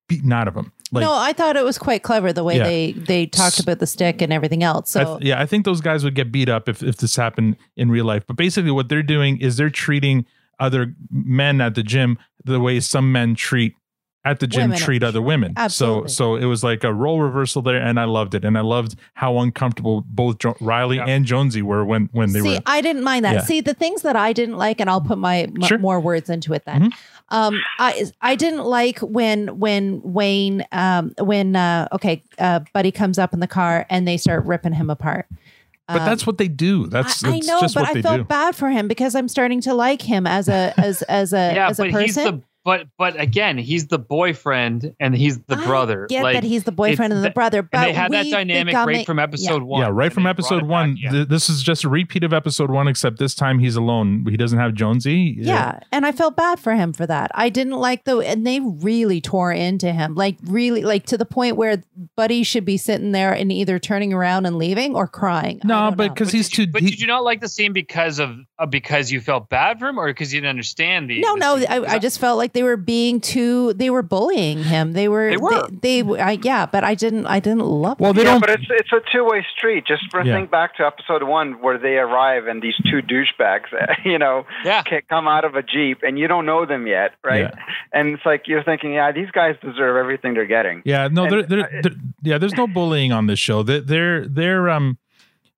beaten out of them. Like, no, I thought it was quite clever the way yeah. they they talked about the stick and everything else. So I th- yeah, I think those guys would get beat up if, if this happened in real life. But basically what they're doing is they're treating other men at the gym the way some men treat at the gym women. treat other women. Absolutely. So so it was like a role reversal there, and I loved it. And I loved how uncomfortable both jo- Riley yeah. and Jonesy were when, when they See, were. See, I didn't mind that. Yeah. See, the things that I didn't like, and I'll put my m- sure. more words into it then. Mm-hmm. Um, I, I didn't like when, when Wayne, um, when, uh, okay, uh, Buddy comes up in the car and they start ripping him apart. Um, but that's what they do. That's, I, that's I know, just but what I they felt do. bad for him because I'm starting to like him as a, as, as a, yeah, as a but person. He's the, but, but again, he's the boyfriend and he's the I brother. Yeah. Like, that he's the boyfriend and the, the brother, but they had that dynamic right a, from episode yeah. one. Yeah. Right from episode one. Back, yeah. th- this is just a repeat of episode one, except this time he's alone. He doesn't have Jonesy. Yeah. yeah. And I felt bad for him for that. I didn't like the, and they really tore into him. Like really, like to the point where Buddy should be sitting there and either turning around and leaving or crying. No, but because he's too deep. But did you not like the scene because of, uh, because you felt bad for him or because you didn't understand the, no, the no, I, I just felt like, they were being too. They were bullying him. They were. They were. They, they I, yeah, but I didn't. I didn't love. Well, they yeah, don't. But it's it's a two way street. Just think yeah. back to episode one where they arrive and these two douchebags, you know, yeah. come out of a Jeep and you don't know them yet, right? Yeah. And it's like you're thinking, yeah, these guys deserve everything they're getting. Yeah, no, and, they're, they're, they're, yeah. There's no bullying on this show. They're they're they're um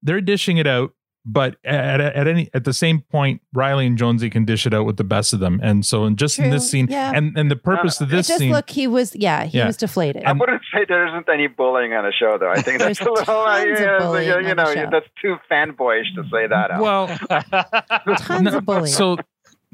they're dishing it out. But at, at any at the same point, Riley and Jonesy can dish it out with the best of them, and so and just True. in this scene, yeah. and and the purpose no, no. of this it just scene, look, he was yeah, he yeah. was deflated. I wouldn't say there isn't any bullying on the show, though. I think that's a little, uh, you know, you know that's too fanboyish to say that out. Well, tons no, of bullying. So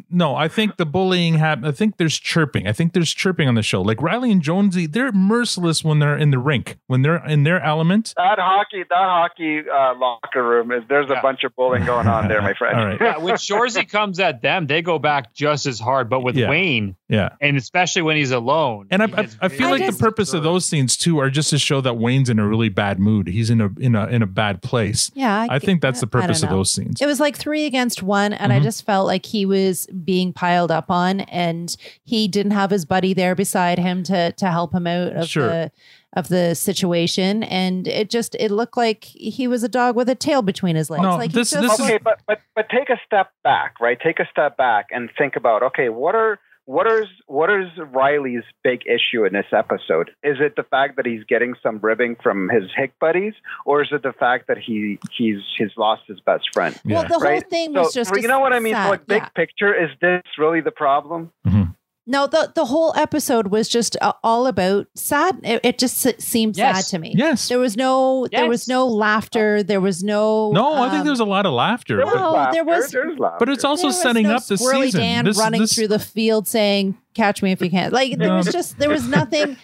no, I think the bullying happened. I think there's chirping. I think there's chirping on the show. Like Riley and Jonesy, they're merciless when they're in the rink, when they're in their element. That hockey, that hockey uh, locker room is. There's yeah. a bunch of bullying going on there, my friend. All right. yeah, when Shorzy comes at them, they go back just as hard. But with yeah. Wayne, yeah, and especially when he's alone, and he I, I, I feel like I the purpose good. of those scenes too are just to show that Wayne's in a really bad mood. He's in a in a in a bad place. Yeah, I, I think that's the purpose of those scenes. It was like three against one, and mm-hmm. I just felt like he was. being piled up on, and he didn't have his buddy there beside him to to help him out of sure. the of the situation, and it just it looked like he was a dog with a tail between his legs. No, like this, this okay, is... but, but but take a step back, right? Take a step back and think about okay, what are what is what is Riley's big issue in this episode? Is it the fact that he's getting some ribbing from his hick buddies, or is it the fact that he he's he's lost his best friend? Yeah. Well, the right? whole thing so, was just you know what I mean. Sad. Like big yeah. picture, is this really the problem? Mm-hmm. No, the, the whole episode was just uh, all about sad. It, it just s- seemed yes. sad to me. Yes. There was no yes. there was no laughter. There was no. No, um, I think there was a lot of laughter. There was no, laughter. There was, there was laughter. But it's also setting no up the season. Dan this, running this... through the field saying, catch me if you can. Like, there no. was just there was nothing.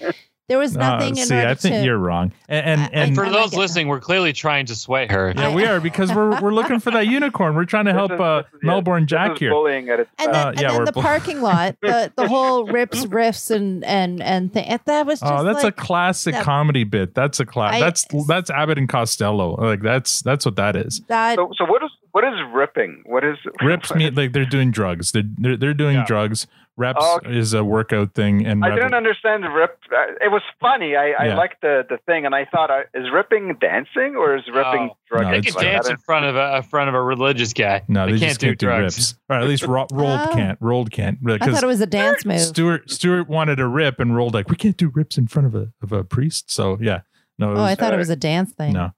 There was nothing. Uh, see, in I think to, you're wrong. And and, and I, I, for I those listening, that. We're clearly trying to sway her. Yeah, I, we are because we're we're looking for that unicorn. We're trying to help uh, Melbourne Jack here. Bullying at its and then, uh, and yeah, then the bull- parking lot, the, the whole rips, riffs, and and and thing. That was just oh, that's like, a classic that, comedy bit. That's a class. That's that's Abbott and Costello. Like that's that's what that is. That, so, so what is what is ripping? What is rips? Mean like they're doing drugs. They're they're, they're doing yeah. drugs. Reps oh, okay. is a workout thing, and I didn't understand the rip. It was funny. I, I yeah. liked the, the thing, and I thought, uh, is ripping dancing or is ripping oh, drugs? No, they can like dance in front of a in front of a religious guy. No, they, they can't, just can't do drugs. Rips. Or at least ro- rolled oh. can't. Rolled can't. I thought it was a dance move. Stuart Stuart wanted a rip, and rolled like we can't do rips in front of a of a priest. So yeah, no. It was, oh, I thought uh, it was a dance thing. No.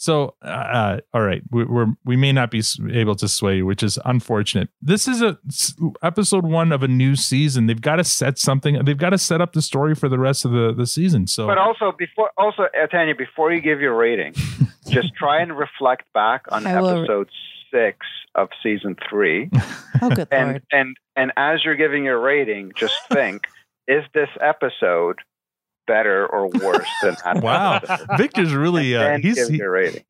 So, uh, all right, we, we're we may not be able to sway you, which is unfortunate. This is a episode one of a new season. They've got to set something. They've got to set up the story for the rest of the, the season. So, but also before, also Tanya, before you give your rating, just try and reflect back on I episode re- six of season three. Oh, good and, Lord. and and as you're giving your rating, just think: is this episode better or worse than that? Wow, Victor's really uh, he's he,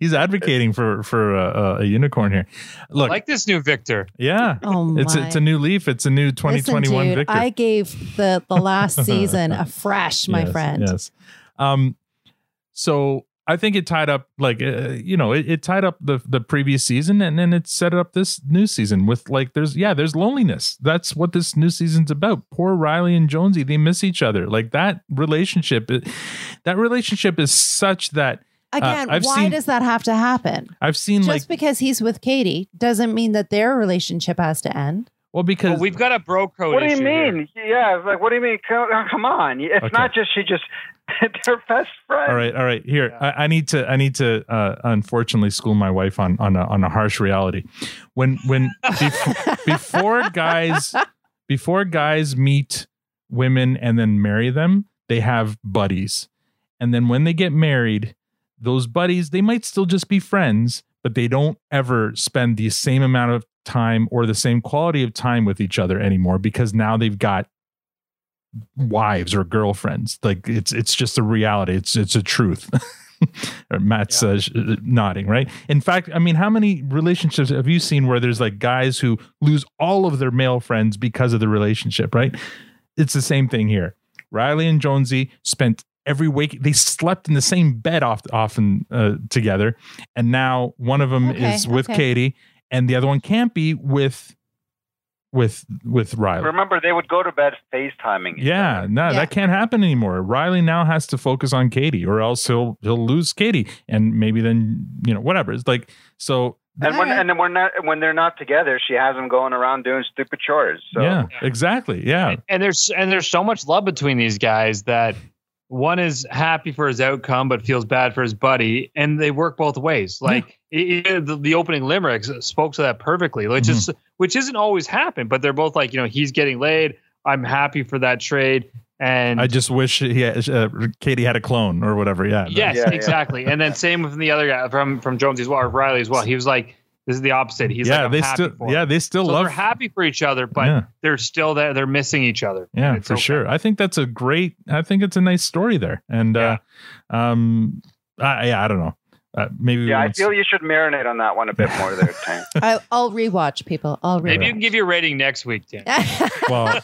he's advocating for for uh, a unicorn here. Look, I like this new Victor. Yeah, oh it's it's a new leaf. It's a new twenty twenty-one Listen, dude, Victor. I gave the the last season a fresh, my yes, friend. Yes. Um. So I think it tied up like uh, you know it, it tied up the the previous season, and then it set up this new season with like there's yeah there's loneliness. That's what this new season's about. Poor Riley and Jonesy, they miss each other. Like that relationship, that relationship is such that again. Uh, why seen, does that have to happen? I've seen just like, because he's with Katie doesn't mean that their relationship has to end. Well, because well, we've got a bro code. What do you mean? Here. Yeah, like what do you mean? Come on, it's okay. not just she just. They're best friends. All right, all right. Here, yeah. I, I need to. I need to. Uh, unfortunately, school my wife on on a, on a harsh reality. When when bef- before guys before guys meet women and then marry them, they have buddies, and then when they get married, those buddies they might still just be friends, but they don't ever spend the same amount of time or the same quality of time with each other anymore because now they've got wives or girlfriends. Like it's it's just a reality. It's it's a truth. Matt's yeah. uh, nodding, right? In fact, I mean, how many relationships have you seen where there's like guys who lose all of their male friends because of the relationship, right? It's the same thing here. Riley and Jonesy spent every wake. They slept in the same bed off, often uh, together. And now one of them okay, is with okay. Katie and the other one can't be with With with Riley. Remember, they would go to bed FaceTiming. Yeah, no, yeah. that can't happen anymore. Riley now has to focus on Katie, or else he'll he'll lose Katie, and maybe then you know whatever. It's like so. And when right. and then we're not when they're not together, she has them going around doing stupid chores. So. Yeah, exactly. Yeah, and, and there's and there's so much love between these guys that one is happy for his outcome but feels bad for his buddy, and they work both ways. Like. Yeah. It, it, the, the opening limerick spoke to that perfectly, which is mm-hmm. which isn't always happen, but they're both like, you know, he's getting laid. I'm happy for that trade, and I just wish he had, uh, Katie had a clone or whatever. Yeah, yes, yeah, exactly. Yeah. And then same with the other guy from from Jones as well, or Riley as well. He was like, this is the opposite. He's yeah, like, I'm they happy still for yeah, they still so love. They're happy for each other, but yeah. they're still there. They're missing each other. Yeah, for okay. sure. I think that's a great. I think it's a nice story there, and yeah. uh, um, I, yeah, I don't know. Uh, maybe yeah, I feel you should marinate on that one a bit more there, Tim. I'll, I'll rewatch, people. I'll rewatch. Maybe you can give your rating next week, Tim. Well,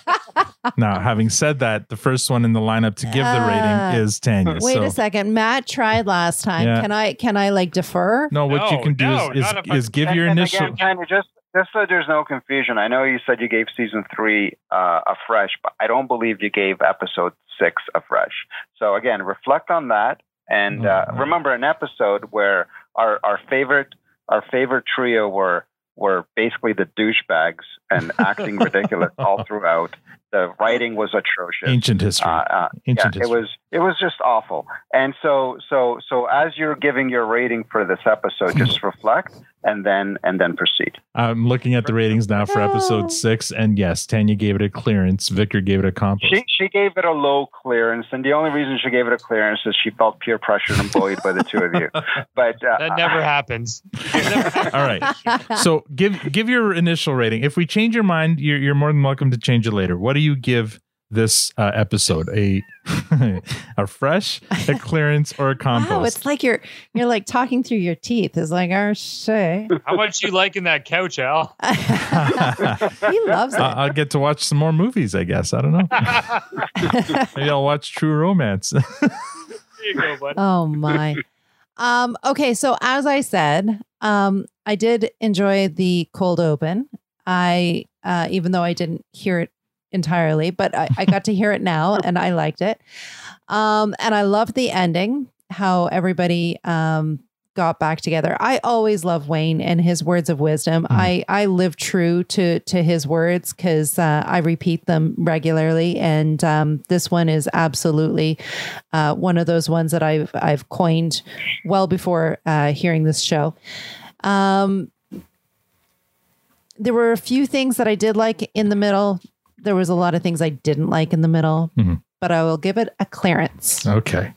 now, having said that, the first one in the lineup to give uh, the rating is Tanya. Wait so. a second. Matt tried last time. Yeah. Can I, Can I like, defer? No, what no, you can do no, is, is, is give and, your and initial... Again, Tanya, just, just so there's no confusion, I know you said you gave season three uh, a fresh, but I don't believe you gave episode six a fresh. So, again, reflect on that. And uh, oh, remember an episode where our, our favorite our favorite trio were were basically the douchebags and acting ridiculous all throughout. The writing was atrocious. Ancient history. Uh, uh, Ancient yeah, history. It was it was just awful. And so so so as you're giving your rating for this episode, just reflect and then and then proceed. I'm looking at the ratings now for episode six, and yes, Tanya gave it a clearance. Victor gave it a compost. She she gave it a low clearance, and the only reason she gave it a clearance is she felt peer pressure and bullied by the two of you. But uh, that never happens. All right. So give give your initial rating. If we change your mind, you're you're more than welcome to change it later. What do you give this uh, episode? A a fresh, a clearance, or a compost? Wow, it's like you're you're like talking through your teeth. It's like, oh shit. How much you liking that couch, Al? He loves it. Uh, I'll get to watch some more movies, I guess. I don't know. Maybe I'll watch True Romance. There you go, bud. Oh my. Um, okay, so as I said, um, I did enjoy the cold open. I uh, even though I didn't hear it entirely, but I, I got to hear it now and I liked it. Um, and I loved the ending, how everybody um, got back together. I always love Wayne and his words of wisdom. Mm. I, I live true to, to his words because uh, I repeat them regularly. And um, this one is absolutely uh, one of those ones that I've, I've coined well before uh, hearing this show. Um, there were a few things that I did like in the middle. There was a lot of things I didn't like in the middle, mm-hmm. but I will give it a clearance. Okay.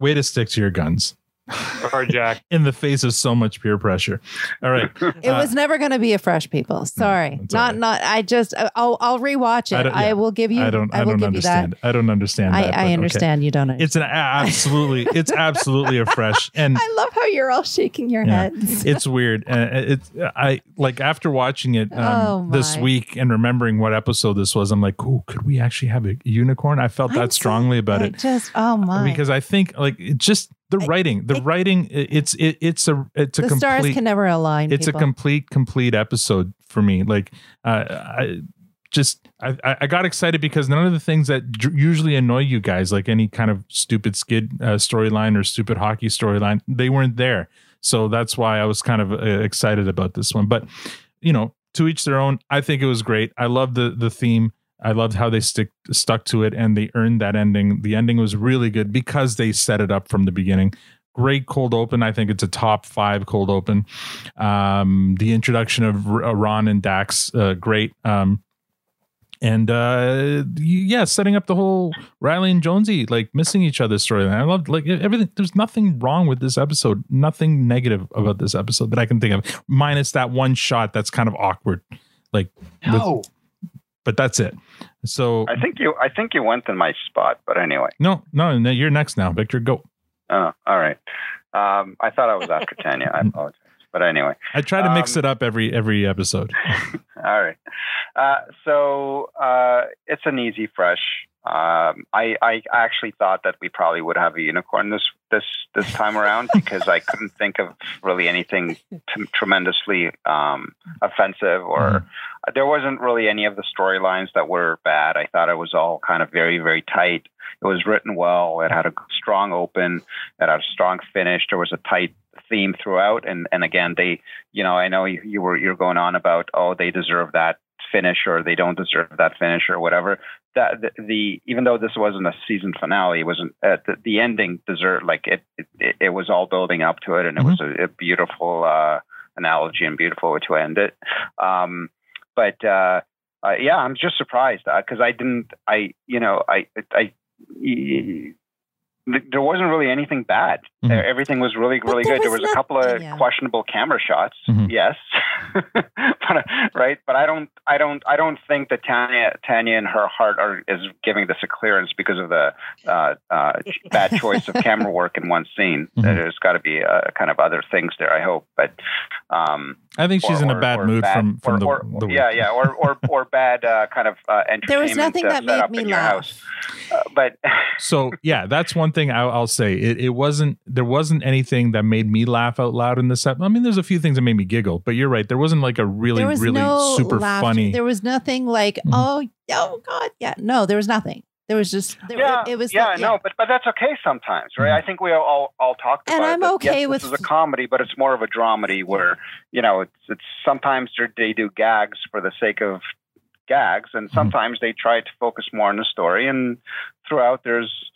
Way to stick to your guns. Hard Jack. In the face of so much peer pressure. All right. It uh, was never going to be a fresh people. Sorry. No, not, right. not, I just, I'll, I'll rewatch it. I, yeah, I will give you, I don't, I, I don't give understand. I don't understand. That, I, I understand. Okay. You don't understand. It's an absolutely, it's absolutely a fresh. And I love how you're all shaking your yeah, heads. It's weird. And uh, it's, I like after watching it um, oh this week and remembering what episode this was, I'm like, oh, could we actually have a unicorn? I felt I'm that strongly so, about I it. Just, oh my. Because I think like it just, The writing, the I, writing, it's it, it's a it's a the complete. Stars can never align. It's people. a complete, complete episode for me. Like, uh, I just I I got excited because none of the things that usually annoy you guys, like any kind of stupid skid uh, storyline or stupid hockey storyline, they weren't there. So that's why I was kind of uh, excited about this one. But you know, to each their own. I think it was great. I love the the theme. I loved how they stick stuck to it and they earned that ending. The ending was really good because they set it up from the beginning. Great cold open. I think it's a top five cold open. Um, the introduction of Ron and Dax, uh, great. Um, and uh, yeah, setting up the whole Riley and Jonesy like missing each other's storyline. I loved like everything. There's nothing wrong with this episode. Nothing negative about this episode that I can think of, minus that one shot that's kind of awkward. Like no. With, But that's it. So I think you, I think you went in my spot, but anyway. No, no, no you're next now, Victor. Go. Oh, all right. Um, I thought I was after Tanya. I apologize, but anyway. I try to um, mix it up every every episode. All right. Uh, so uh, it's an easy fresh. Um, I I actually thought that we probably would have a unicorn this this this time around because I couldn't think of really anything t- tremendously um, offensive or mm. there wasn't really any of the storylines that were bad. I thought it was all kind of very very tight. It was written well. It had a strong open. It had a strong finish. There was a tight theme throughout. And and again, they you know I know you, you were you're going on about oh they deserve that finish or they don't deserve that finish or whatever. That the, the even though this wasn't a season finale, it wasn't uh, the, the ending deserved like it, it. It was all building up to it, and mm-hmm. it was a, a beautiful uh, analogy and beautiful way to end it. Um, but uh, uh, yeah, I'm just surprised because uh, I didn't. I you know I I. I there wasn't really anything bad. Mm-hmm. Everything was really, really good. Was there was not, a couple of yeah. questionable camera shots. Mm-hmm. Yes. but, right. But I don't, I don't, I don't think that Tanya, Tanya in her heart are, is giving this a clearance because of the uh, uh, bad choice of camera work in one scene. Mm-hmm. There's got to be uh, kind of other things there, I hope. But um, I think she's or, in a bad mood bad, from, from or, the, or, the Yeah. Yeah. Or, or, or bad uh, kind of uh, entertainment. There was nothing uh, that made me laugh. Uh, but so, yeah, that's one thing I'll, I'll say it, it wasn't there wasn't anything that made me laugh out loud in this episode. I mean, there's a few things that made me giggle, but you're right. There wasn't like a really, really no super laughter. funny. There was nothing like, mm-hmm. oh, oh, God. Yeah. No, there was nothing. There was just there, yeah, it, it was yeah, like, yeah. no, but but that's okay sometimes, right? I think we all all talked about. And I'm it, okay yes, with this is a comedy, but it's more of a dramedy where you know it's it's sometimes they do gags for the sake of. gags, and sometimes mm-hmm. they try to focus more on the story, and throughout there's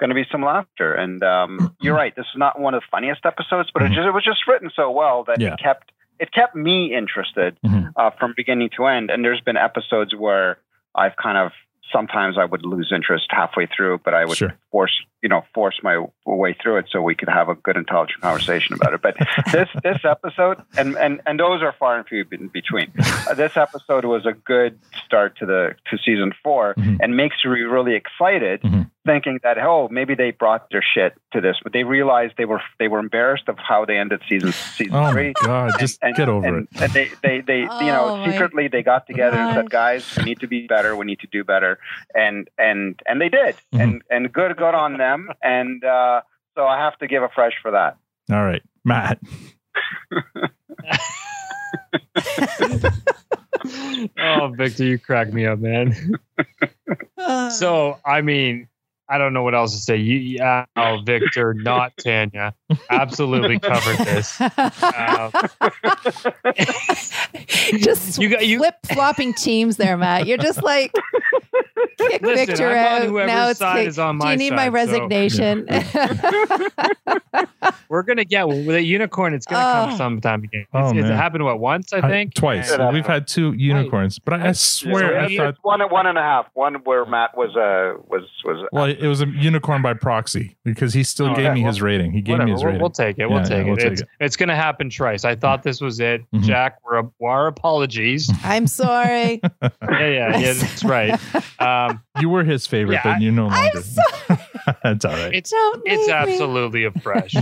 going to be some laughter. And um, you're right, this is not one of the funniest episodes, but mm-hmm. it, just, it was just written so well that yeah. it kept it kept me interested mm-hmm. uh, from beginning to end. And there's been episodes where I've kind of sometimes I would lose interest halfway through, but I would sure. force, you know, force my way through it so we could have a good, intelligent conversation about it. But this, this episode, and, and, and those are far and few in between. Uh, this episode was a good start to the, to season four mm-hmm. and makes you really excited mm-hmm. thinking that, oh, maybe they brought their shit to this, but they realized they were, they were embarrassed of how they ended season, season oh three. Oh God, and, just and, get over and, it. And they, they, they oh, you know, secretly they got together gosh. and said, guys, we need to be better. We need to do better. And, and, and they did. Mm-hmm. And, and good, good on them. And uh, so I have to give a fresh for that. All right, Matt. Oh, Victor, you crack me up, man. So, I mean, I don't know what else to say. You, uh, oh, Victor, not Tanya, absolutely covered this. Uh, just you got you flip flopping teams there, Matt. You're just like kick Listen, Victor I'm out. On now it's side kick, is on my do you need side, my resignation? So, yeah. We're gonna get with a unicorn. It's gonna oh. come sometime again. It's, oh, it's, it happened what once I think I, twice. Yeah, We've happened. had two unicorns, but I, I swear yeah, I thought one one and a half. One where Matt was uh was was. Well, it was a unicorn by proxy because he still oh, gave yeah, me well, his rating. He gave whatever. me his rating. We'll, we'll take it. We'll, yeah, take, yeah, we'll it. take it's, it. It's going to happen, Trice. I thought this was it. Mm-hmm. Jack, we're, our apologies. I'm sorry. yeah, yeah, yeah. That's right. Um, you were his favorite, yeah, but you no longer. I'm sorry. That's all right. It's Don't it's absolutely afresh.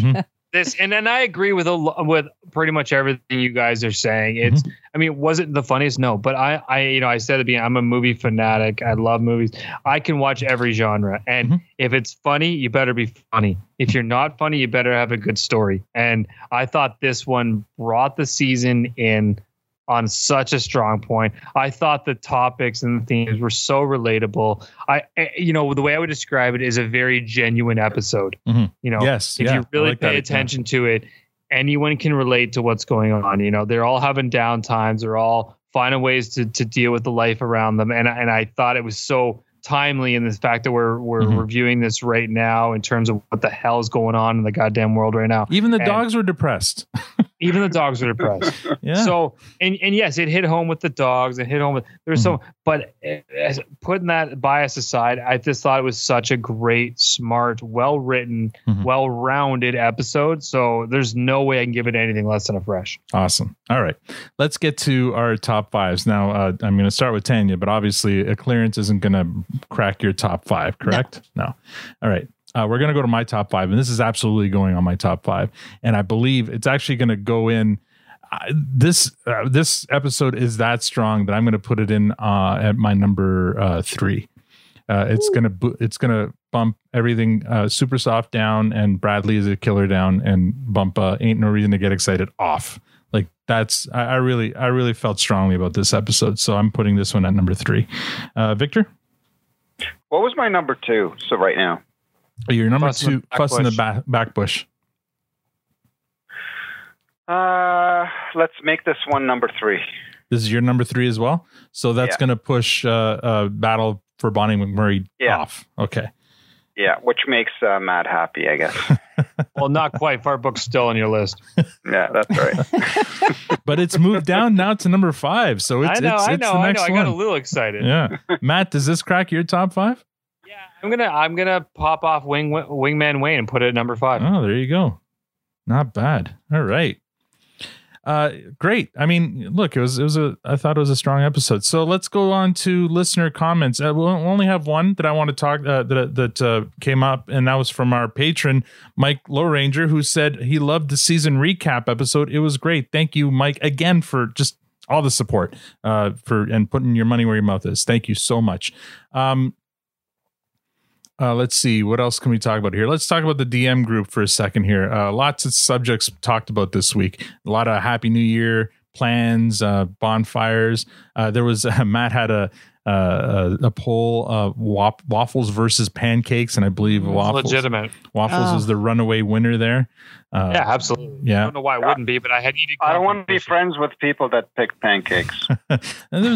This and then I agree with a, with pretty much everything you guys are saying. It's mm-hmm. I mean, was it the funniest? No, but I, I you know I said at the beginning I'm a movie fanatic. I love movies. I can watch every genre, and mm-hmm. if it's funny, you better be funny. If you're not funny, you better have a good story. And I thought this one brought the season in on such a strong point. I thought the topics and the themes were so relatable. I you know the way I would describe it is a very genuine episode. Mm-hmm. You know, yes, if yeah. you really like pay attention to it, anyone can relate to what's going on. You know, they're all having down times. They're all finding ways to to deal with the life around them. And and I thought it was so timely in the fact that we're we're mm-hmm. reviewing this right now in terms of what the hell is going on in the goddamn world right now. Even the and dogs were depressed. Even the dogs were depressed. yeah. So and and yes, it hit home with the dogs. It hit home with there's mm-hmm. so. But as, putting that bias aside, I just thought it was such a great, smart, well written, mm-hmm. well rounded episode. So there's no way I can give it anything less than a fresh. Awesome. All right, let's get to our top fives now. Uh, I'm going to start with Tanya, but obviously a clearance isn't going to crack your top five, correct? No. no. All right. Uh, we're going to go to my top five, and this is absolutely going on my top five. And I believe it's actually going to go in. Uh, this uh, this episode is that strong that I'm going to put it in uh, at my number uh, three. Uh, it's going to bu- it's going to bump everything uh, super soft down, and Bradley is a killer down, and bump uh, ain't no reason to get excited off. Like that's I, I really I really felt strongly about this episode, so I'm putting this one at number three. Uh, Victor, what was my number two? So right now. Your number fuss two, fuss in the back, back bush. Uh, let's make this one number three. This is your number three as well? So that's yeah. going to push uh, uh, Battle for Bonnie McMurray yeah. off. Okay. Yeah, which makes uh, Matt happy, I guess. Well, not quite. Fart Book's still on your list. Yeah, that's right. But it's moved down now to number five. So it's, I know, it's, it's I know, the next I know. One. I got a little excited. Yeah. Matt, does this crack your top five? I'm gonna I'm gonna pop off Wing Wingman Wayne and put it at number five. Oh, there you go. Not bad. All right. Uh, great. I mean, look, it was it was a I thought it was a strong episode. So let's go on to listener comments. Uh, we'll only have one that I want to talk uh, that that uh, came up, and that was from our patron Mike Loranger, who said he loved the season recap episode. It was great. Thank you, Mike, again for just all the support uh, for and putting your money where your mouth is. Thank you so much. Um, Uh, let's see. What else can we talk about here? Let's talk about the D M group for a second here. Uh, lots of subjects talked about this week. A lot of Happy New Year plans, uh, bonfires. Uh, there was uh, Matt had a uh, a, a poll, uh, wop, waffles versus pancakes, and I believe it's waffles legitimate. Waffles oh. is the runaway winner there. Uh, yeah, absolutely. Yeah. I don't know why it wouldn't be, but I had eaten. I don't want to be friends with people that pick pancakes. was,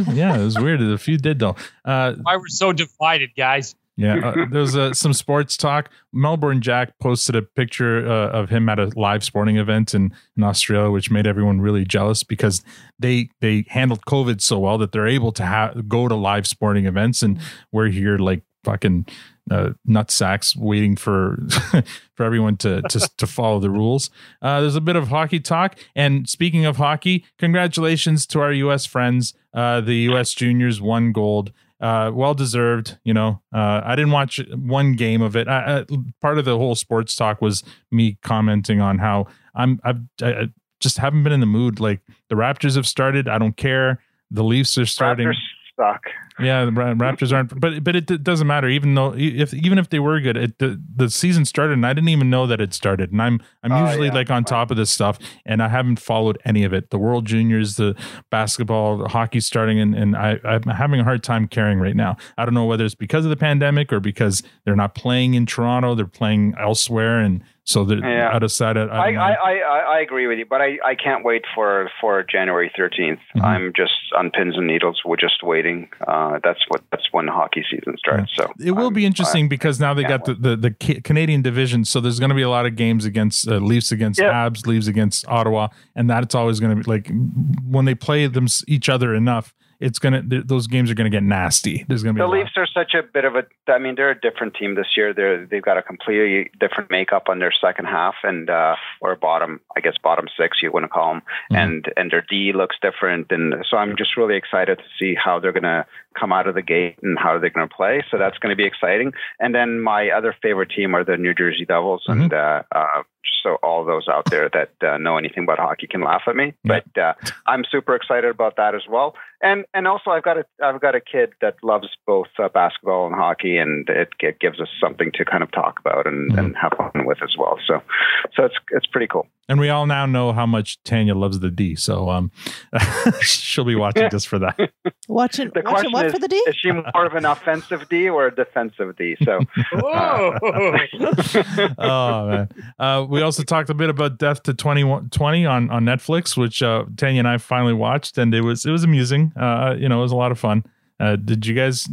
yeah, it was weird. A few did though. Uh, why we're so divided, guys. Yeah, uh, there was uh, some sports talk. Melbourne Jack posted a picture uh, of him at a live sporting event in, in Australia, which made everyone really jealous because they they handled COVID so well that they're able to ha- go to live sporting events, and we're here like fucking uh, nutsacks waiting for for everyone to to, to follow the rules. Uh, there's a bit of hockey talk, and speaking of hockey, congratulations to our U S friends. Uh, the U S juniors won gold. Uh, well deserved, you know. Uh, I didn't watch one game of it. I, I, part of the whole sports talk was me commenting on how I'm, I've, I just haven't been in the mood. Like the Raptors have started, I don't care. The Leafs are starting. Raptors suck. Yeah, the Raptors aren't. But but it, it doesn't matter. Even though if even if they were good, it, the the season started, and I didn't even know that it started. And I'm I'm oh, usually yeah. like on top of this stuff, and I haven't followed any of it. The World Juniors, the basketball, the hockey starting, and and I I'm having a hard time caring right now. I don't know whether it's because of the pandemic or because they're not playing in Toronto, they're playing elsewhere, and so they're yeah. out of sight. I I, I I I agree with you, but I, I can't wait for for January thirteenth. Mm-hmm. I'm just on pins and needles. We're just waiting. Um, Uh, that's what that's when hockey season starts. So it will um, be interesting uh, because now they got the, the, the Canadian division. So there's going to be a lot of games against uh, Leafs against yep. Habs, Leafs against Ottawa, and that it's always going to be like when they play them each other enough. It's gonna th- those games are gonna get nasty. There's gonna be the Leafs are such a bit of a. I mean, they're a different team this year. They're they've got a completely different makeup on their second half and uh, or bottom, I guess bottom six you want to call them, mm-hmm. and and their D looks different. And so I'm just really excited to see how they're gonna come out of the gate and how they're gonna play. So that's gonna be exciting. And then my other favorite team are the New Jersey Devils, mm-hmm. and uh, uh, so all those out there that uh, know anything about hockey can laugh at me. But uh, I'm super excited about that as well. And and also I've got a I've got a kid that loves both uh, basketball and hockey, and it, it gives us something to kind of talk about and, mm-hmm. and have fun with as well. So so it's it's pretty cool. And we all now know how much Tanya loves the D. So um, she'll be watching just for that. Watching the watching question what is, for the D? Is she more of an offensive D or a defensive D? So whoa. Uh, oh man. Uh, we also talked a bit about Death to twenty twenty on, on Netflix, which uh, Tanya and I finally watched, and it was it was amusing. Uh, you know, it was a lot of fun. Uh, did you guys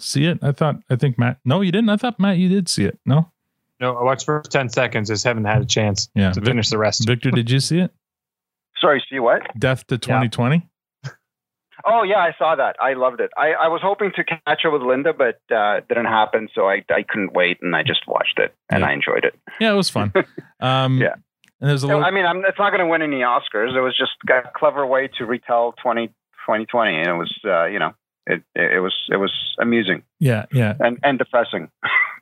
see it? I thought I think Matt. No, you didn't. I thought Matt, you did see it. No. No, I watched first ten seconds. Just haven't had a chance yeah. to finish the rest. Victor, did you see it? Sorry, see what? Death to twenty twenty. Yeah. Oh yeah, I saw that. I loved it. I, I was hoping to catch up with Linda, but uh, it didn't happen, so I I couldn't wait, and I just watched it, and yeah. I enjoyed it. Yeah, it was fun. Um, yeah, and there's a. Little... I mean, I'm, it's not going to win any Oscars. It was just a clever way to retell twenty twenty, and it was uh, you know it it was it was amusing. Yeah, yeah, and and depressing.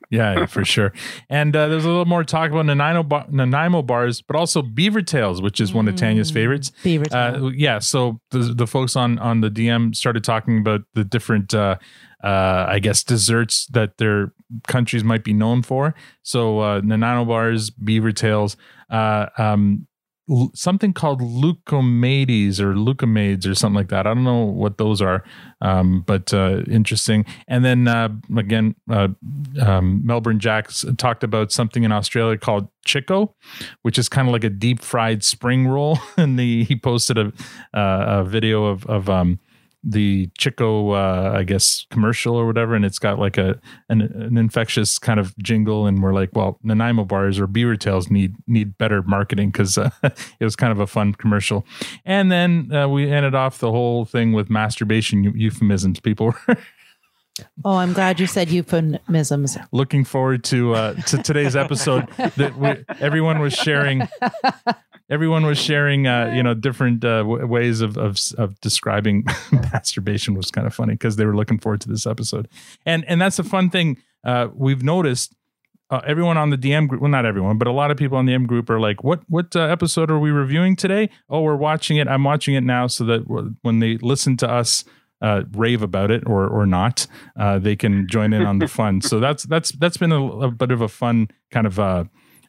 Yeah, for sure. And uh, there's a little more talk about Nanaimo, bar- Nanaimo bars, but also Beaver Tails, which is one of Tanya's favorites. Beaver Tails. Uh, yeah. So the, the folks on, on the D M started talking about the different, uh, uh, I guess, desserts that their countries might be known for. So uh, Nanaimo bars, Beaver Tails, uh, um, l- something called Leucomades or Leucomades or something like that. I don't know what those are. Um, but uh, interesting. And then uh, again, uh, um, Melbourne Jacks talked about something in Australia called Chico, which is kind of like a deep fried spring roll. And the, he posted a, uh, a video of, of um, the Chico, uh, I guess, commercial or whatever. And it's got like a an, an infectious kind of jingle. And we're like, well, Nanaimo bars or Beaver Tails need need better marketing because uh, it was kind of a fun commercial. And then uh, we ended off the whole thing with masturbation you, euphemisms. People were... Oh, I'm glad you said euphemisms. Looking forward to uh, to today's episode. That we, everyone was sharing. Everyone was sharing, uh, you know, different uh, w- ways of of, of describing masturbation. Was kind of funny because they were looking forward to this episode, and and that's a fun thing uh, we've noticed. Uh, everyone on the D M group, well, not everyone, but a lot of people on the D M group are like, "What what uh, episode are we reviewing today? Oh, we're watching it. I'm watching it now, so that w- when they listen to us." Uh, rave about it or or not, uh, they can join in on the fun. So that's that's that's been a, a bit of a fun kind of uh,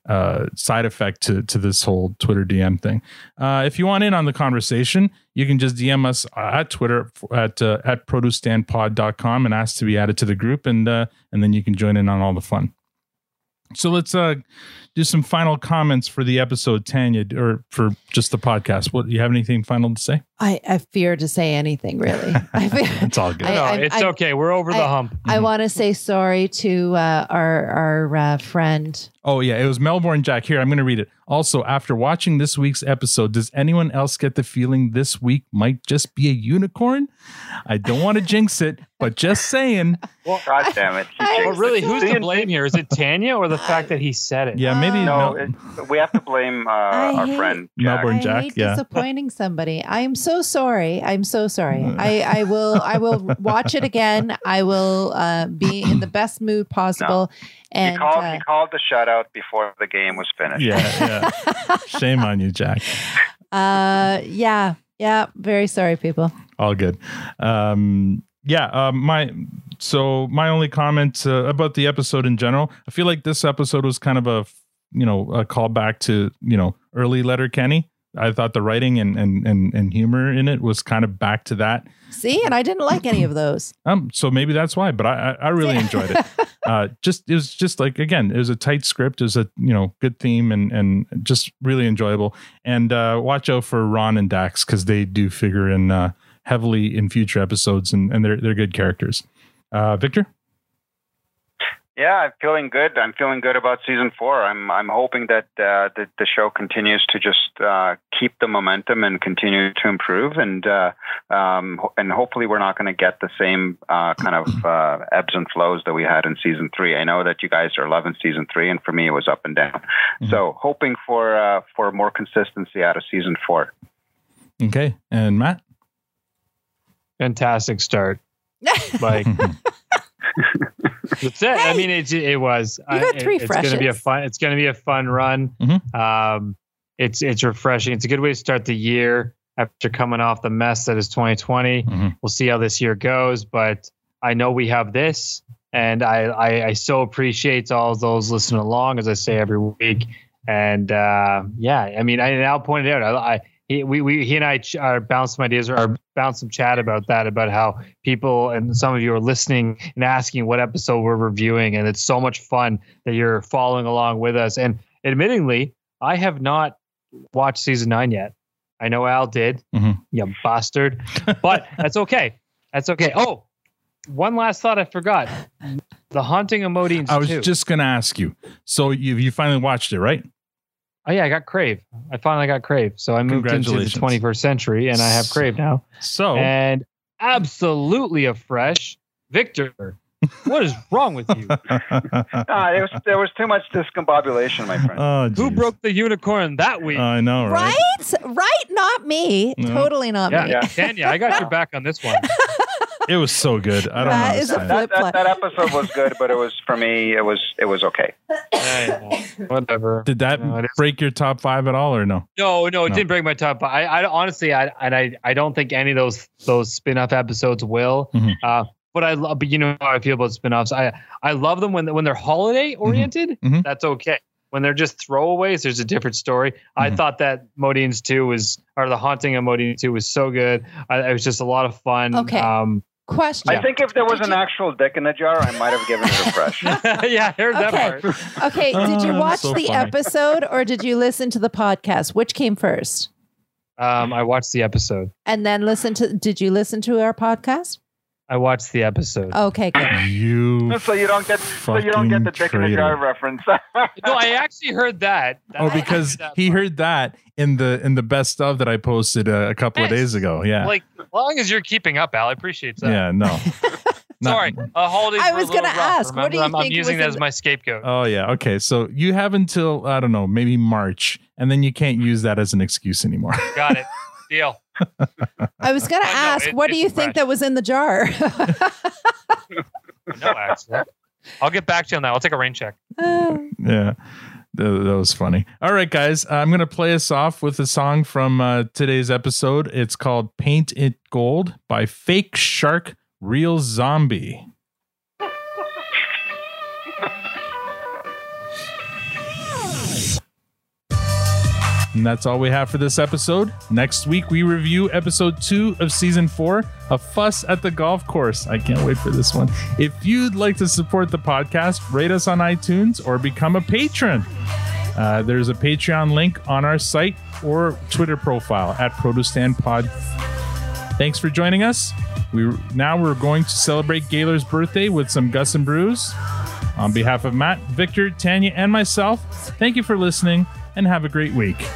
uh, side effect to, to this whole Twitter D M thing. Uh, if you want in on the conversation, you can just D M us at Twitter at, uh, at produce stand pod dot com and ask to be added to the group. And, uh, and then you can join in on all the fun. So let's uh, do some final comments for the episode, Tanya, or for just the podcast. What, you have anything final to say? I, I fear to say anything, really. I fear, it's all good. I, no, I, it's I, okay. We're over I, the hump. I, I want to say sorry to uh, our, our uh, friend. Oh, yeah. It was Melbourne Jack. Here, I'm going to read it. Also, after watching this week's episode, does anyone else get the feeling this week might just be a unicorn? I don't want to jinx it, but just saying. Well, God damn it. Well, really, who's to blame here? Is it Tanya or the fact that he said it? Yeah, maybe. No, it, we have to blame uh, our hate, friend Jack. Melbourne Jack. I hate yeah. disappointing somebody. I'm so sorry. I'm so sorry. I, I will I will watch it again. I will uh, be in the best mood possible. No. And, he, called, uh, he called the shutout before the game was finished. Yeah, yeah. Shame on you, Jack. Uh, yeah, yeah. Very sorry, people. All good. Um, yeah, uh, my so my only comment uh, about the episode in general. I feel like this episode was kind of a you know a callback to you know early Letterkenny. I thought the writing and, and, and, and humor in it was kind of back to that. See, and I didn't like any of those. Um, so maybe that's why, but I, I, I really enjoyed it. Uh, just, it was just like, again, it was a tight script. It was a, you know, good theme and, and just really enjoyable. And, uh, watch out for Ron and Dax, cause they do figure in, uh, heavily in future episodes and, and they're, they're good characters. Uh, Victor. Yeah, I'm feeling good. I'm feeling good about season four. I'm I'm hoping that uh, the, the show continues to just uh, keep the momentum and continue to improve. And uh, um, and hopefully we're not going to get the same uh, kind of uh, ebbs and flows that we had in season three. I know that you guys are loving season three, and for me it was up and down. Mm-hmm. So hoping for uh, for more consistency out of season four. Okay, and Matt? Fantastic start. Like. That's it. Hey, I mean, it it was. You got three I, it, it's going to be a fun. It's going to be a fun run. Mm-hmm. Um, it's it's refreshing. It's a good way to start the year after coming off the mess that is twenty twenty. Mm-hmm. We'll see how this year goes, but I know we have this, and I I, I so appreciate all those listening along, as I say every week. And uh, yeah, I mean, I, and Al pointed out, I. I He, we, we, he and I ch- are bounced some ideas or are bounced some chat about that, about how people and some of you are listening and asking what episode we're reviewing. And it's so much fun that you're following along with us. And admittingly, I have not watched season nine yet. I know Al did, mm-hmm. you bastard, but that's okay. That's okay. Oh, one last thought I forgot. The Haunting of Modine's. I was too. just going to ask you. So you you finally watched it, right? Oh yeah, I got Crave. I finally got Crave. So I moved into the twenty-first century and I have Crave now. So and absolutely afresh. Victor, what is wrong with you? Nah, it was, there was too much discombobulation, my friend. Oh, who broke the unicorn that week? I know, right? Right? Right? Not me. No. Totally not yeah, me. Yeah. Tanya, I got your back on this one. It was so good. I don't that know. Is a flip that, that, that episode was good, but it was for me. It was it was okay. Hey, whatever. Did that no, break your top five at all, or no? No, no, it no. didn't break my top five. I, I honestly, I and I, I don't think any of those those spin-off episodes will. Mm-hmm. Uh, but I love. But you know how I feel about spin-offs. I I love them when when they're holiday oriented. Mm-hmm. Mm-hmm. That's okay. When they're just throwaways, there's a different story. Mm-hmm. I thought that Modine's two was, or the Haunting of Modine's two was so good. I, it was just a lot of fun. Okay. Um, Question. I think if there was an actual dick in a jar, I might have given it a fresh. Yeah, I heard okay. that part. Okay, did you watch oh, so the funny. episode or did you listen to the podcast? Which came first? Um, I watched the episode. And then listen to, did you listen to our podcast? I watched the episode. Okay, good. You so you don't get so you don't get the dick in a jar reference. No, I actually heard that. That's oh, because heard that he part. heard that in the in the best of that I posted a, a couple yes. of days ago. Yeah, like as long as you're keeping up, Al, I appreciate that. Yeah, no. Sorry, uh, holidays. I was going to ask. Remember, what do you I'm, think? I'm using that as my scapegoat. Oh yeah. Okay, so you have until I don't know, maybe March, and then you can't use that as an excuse anymore. Got it. Deal. I was going to ask, know, it, what do you fresh. think that was in the jar? No, actually. I'll get back to you on that. I'll take a rain check. Uh, yeah, that, that was funny. All right, guys, I'm going to play us off with a song from uh, today's episode. It's called Paint It Gold by Fake Shark, Real Zombie. And that's all we have for this episode. Next week, we review episode two of season four, A Fuss at the Golf Course. I can't wait for this one. If you'd like to support the podcast, rate us on iTunes or become a patron. Uh, there's a Patreon link on our site or Twitter profile at Produce Stand Pod. Thanks for joining us. We now we're going to celebrate Gaylor's birthday with some Gus and Brews. On behalf of Matt, Victor, Tanya, and myself, thank you for listening and have a great week.